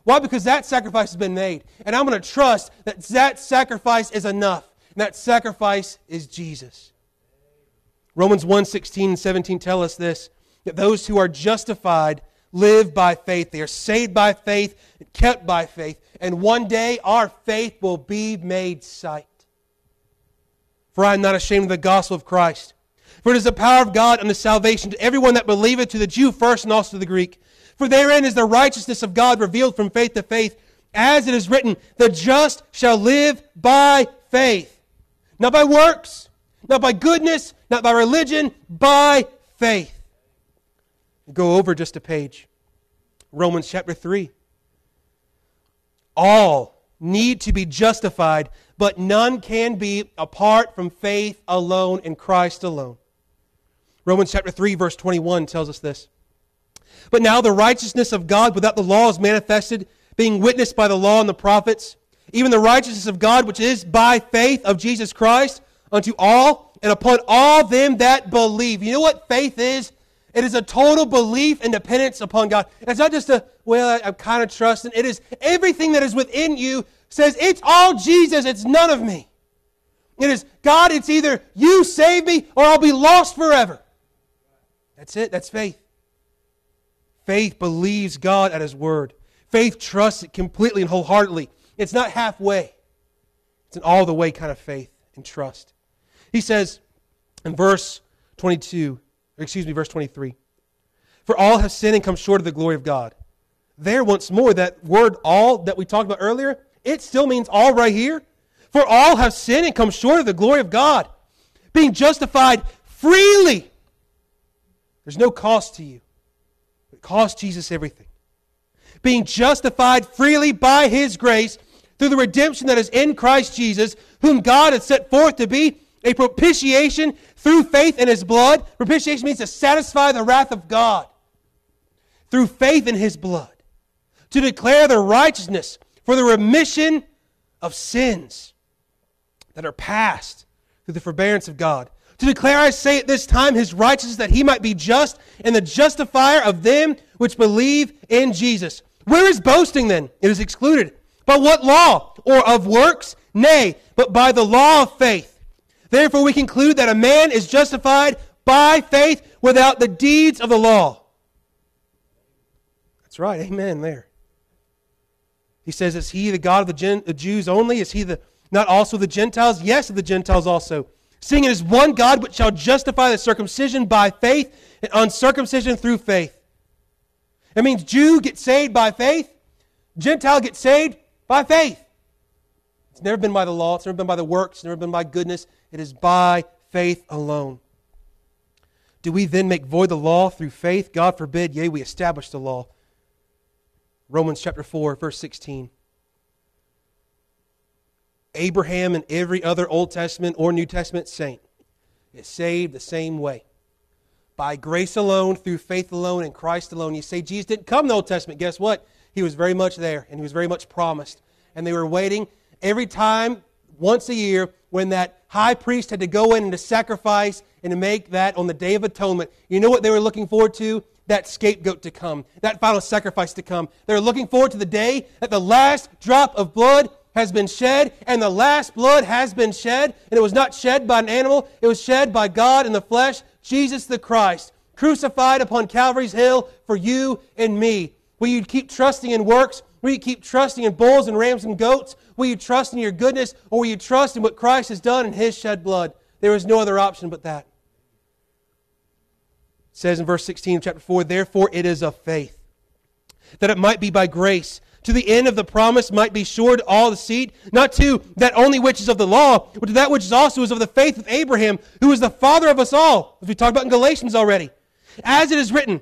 Why? Because that sacrifice has been made. And I'm going to trust that that sacrifice is enough. And that sacrifice is Jesus. Romans 1:16 and 17 tell us this, that those who are justified live by faith. They are saved by faith, kept by faith. And one day our faith will be made sight. For I am not ashamed of the gospel of Christ. For it is the power of God unto salvation to everyone that believeth, to the Jew first and also to the Greek. For therein is the righteousness of God revealed from faith to faith. As it is written, the just shall live by faith. Not by works, not by goodness, not by religion, by faith. Go over just a page. Romans chapter 3. All need to be justified, but none can be apart from faith alone in Christ alone. Romans chapter 3 verse 21 tells us this. But now the righteousness of God without the law is manifested, being witnessed by the law and the prophets, even the righteousness of God, which is by faith of Jesus Christ, unto all and upon all them that believe. You know what faith is? It is a total belief and dependence upon God. And it's not just a, well, I'm kind of trusting. It is everything that is within you says, it's all Jesus, it's none of me. It is, God, it's either you save me or I'll be lost forever. That's it. That's faith. Faith believes God at His word. Faith trusts it completely and wholeheartedly. It's not halfway. It's an all-the-way kind of faith and trust. He says in verse 23, for all have sinned and come short of the glory of God. There once more, that word all that we talked about earlier, it still means all right here. For all have sinned and come short of the glory of God, being justified freely. There's no cost to you. It cost Jesus everything. being justified freely by his grace through the redemption that is in Christ Jesus, whom God has set forth to be a propitiation through faith in his blood. Propitiation means to satisfy the wrath of God through faith in his blood, to declare the righteousness for the remission of sins that are past through the forbearance of God. To declare, I say at this time, his righteousness, that he might be just and the justifier of them which believe in Jesus. Where is boasting then? It is excluded. By what law? Or of works? Nay, but by the law of faith. Therefore we conclude that a man is justified by faith without the deeds of the law. That's right, amen there. He says, is he the God of the Jews only? Is he not also the Gentiles? Yes, of the Gentiles also. Seeing it is one God which shall justify the circumcision by faith and uncircumcision through faith. That means Jew gets saved by faith, Gentile gets saved by faith. It's never been by the law, it's never been by the works, it's never been by goodness. It is by faith alone. Do we then make void the law through faith? God forbid, yea, we establish the law. Romans chapter 4, verse 16. Abraham and every other Old Testament or New Testament saint is saved the same way. By grace alone, through faith alone, in Christ alone. You say Jesus didn't come in the Old Testament. Guess what? He was very much there, and he was very much promised. And they were waiting every time, once a year, when that high priest had to go in and to sacrifice and to make that on the Day of Atonement. You know what they were looking forward to? That scapegoat to come, that final sacrifice to come. They were looking forward to the day that the last drop of blood has been shed, and the last blood has been shed, and it was not shed by an animal, it was shed by God in the flesh, Jesus the Christ, crucified upon Calvary's hill for you and me. Will you keep trusting in works? Will you keep trusting in bulls and rams and goats? Will you trust in your goodness, or will you trust in what Christ has done in his shed blood? There is no other option but that. It says in verse 16 of chapter 4, therefore it is of faith, that it might be by grace, to the end of the promise might be sure to all the seed, not to that only which is of the law, but to that which is also is of the faith of Abraham, who is the father of us all, as we talked about in Galatians already. As it is written,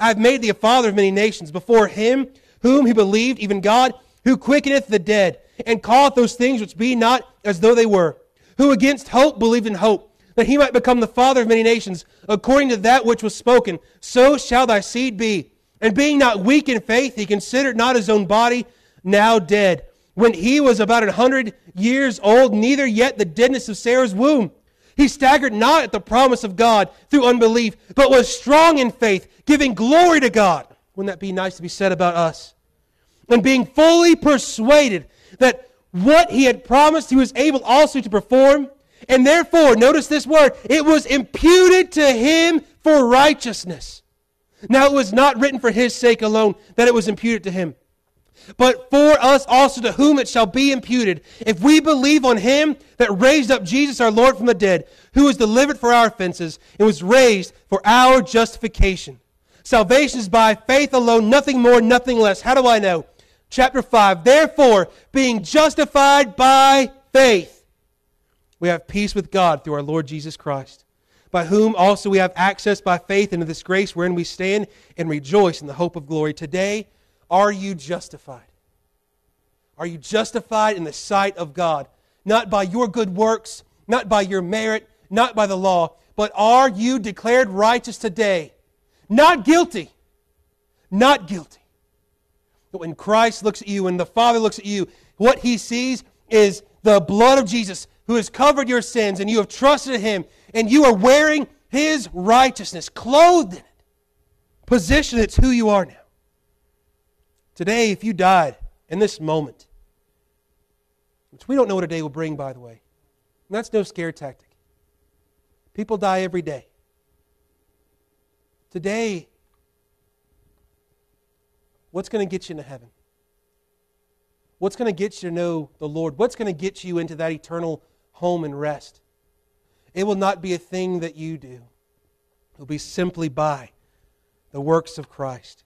I have made thee a father of many nations, before him whom he believed, even God, who quickeneth the dead, and calleth those things which be not as though they were, who against hope believed in hope, that he might become the father of many nations, according to that which was spoken, so shall thy seed be. And being not weak in faith, he considered not his own body now dead, when he was about 100 years old, neither yet the deadness of Sarah's womb. He staggered not at the promise of God through unbelief, but was strong in faith, giving glory to God. Wouldn't that be nice to be said about us? And being fully persuaded that what he had promised, he was able also to perform. And therefore, notice this word, it was imputed to him for righteousness. Now it was not written for his sake alone that it was imputed to him, but for us also, to whom it shall be imputed, if we believe on him that raised up Jesus our Lord from the dead, who was delivered for our offenses and was raised for our justification. Salvation is by faith alone, nothing more, nothing less. How do I know? Chapter 5, therefore, being justified by faith, we have peace with God through our Lord Jesus Christ, by whom also we have access by faith into this grace wherein we stand and rejoice in the hope of glory. Today, are you justified? Are you justified in the sight of God? Not by your good works, not by your merit, not by the law, but are you declared righteous today? Not guilty. Not guilty. But when Christ looks at you, when the Father looks at you, what he sees is the blood of Jesus, who has covered your sins, and you have trusted him, and you are wearing his righteousness, clothed in it. Position, it's who you are now. Today, if you died in this moment, which we don't know what a day will bring, by the way, and that's no scare tactic. People die every day. Today, what's going to get you into heaven? What's going to get you to know the Lord? What's going to get you into that eternal home and rest? It will not be a thing that you do. It will be simply by the works of Christ,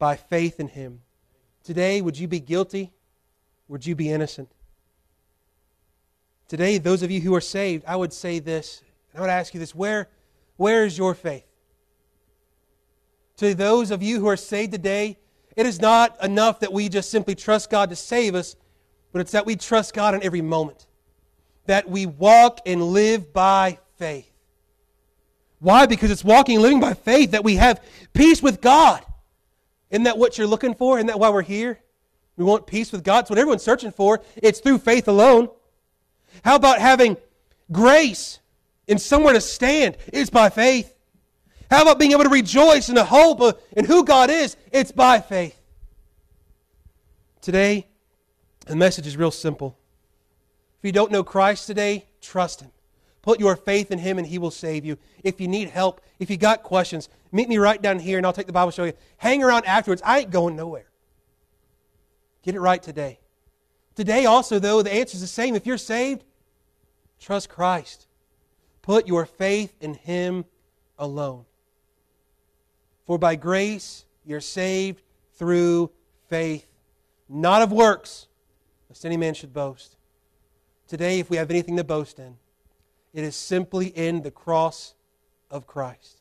by faith in him. Today, would you be guilty? Would you be innocent? Today, those of you who are saved, I would say this, and I would ask you this, where is your faith? To those of you who are saved today, It is not enough that we just simply trust God to save us, but it's that we trust God in every moment, that we walk and live by faith. Why? Because it's walking and living by faith that we have peace with God. Isn't that what you're looking for? Isn't that why we're here? We want peace with God. It's what everyone's searching for. It's through faith alone. How about having grace and somewhere to stand? It's by faith. How about being able to rejoice in the hope of in who God is? It's by faith. Today, the message is real simple. If you don't know Christ today, trust Him. Put your faith in Him and He will save you. If you need help, if you got questions, meet me right down here and I'll take the Bible and show you. Hang around afterwards. I ain't going nowhere. Get it right today. Today also, though, the answer is the same. If you're saved, trust Christ. Put your faith in Him alone. For by grace you're saved through faith, not of works, lest any man should boast. Today, if we have anything to boast in, it is simply in the cross of Christ.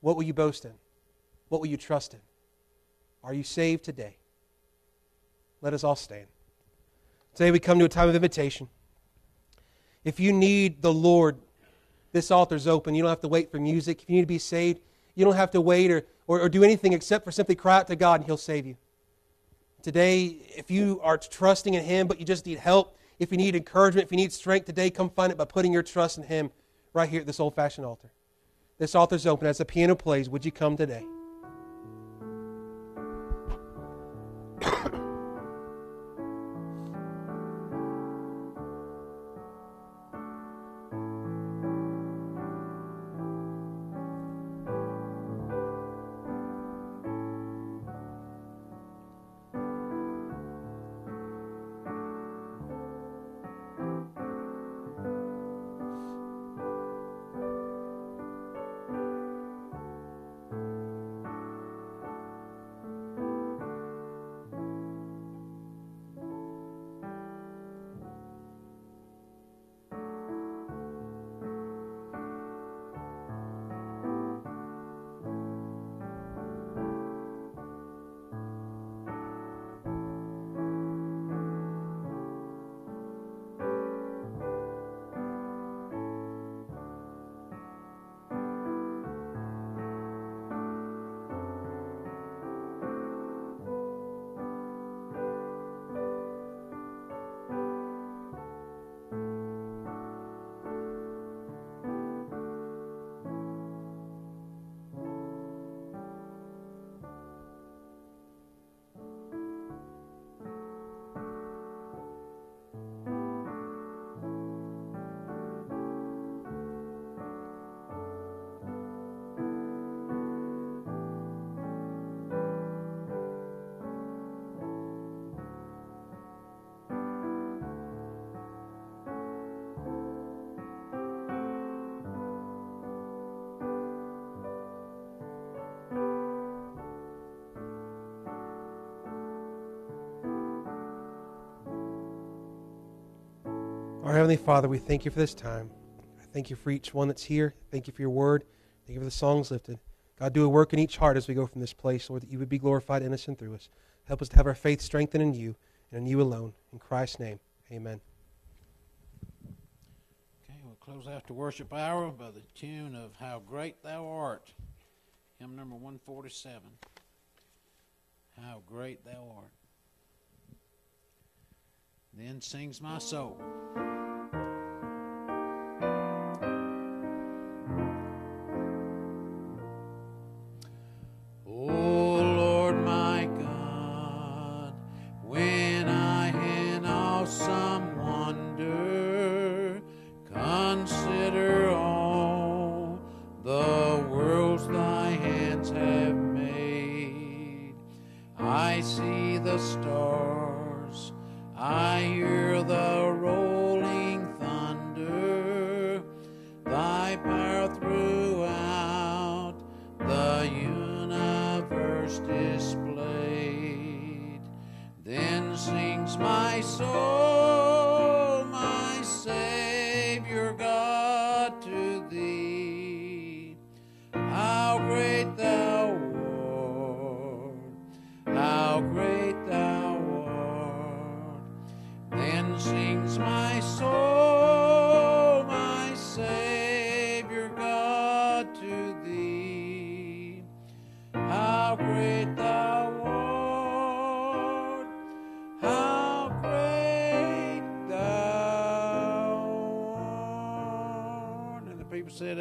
What will you boast in? What will you trust in? Are you saved today? Let us all stand. Today we come to a time of invitation. If you need the Lord, this altar's open. You don't have to wait for music. If you need to be saved, you don't have to wait or do anything except for simply cry out to God and He'll save you. Today, if you are trusting in Him, but you just need help, if you need encouragement, if you need strength today, come find it by putting your trust in Him right here at this old-fashioned altar. This altar's open. As the piano plays, would you come today? Our Heavenly Father, we thank You for this time. I thank You for each one that's here. Thank You for Your word. Thank You for the songs lifted. God, do a work in each heart as we go from this place, Lord, that You would be glorified in us and through us. Help us to have our faith strengthened in You and in You alone. In Christ's name, amen. Okay, we'll close out the worship hour by the tune of How Great Thou Art, hymn number 147. How Great Thou Art. Then sings my soul. Thou art. said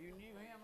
You knew him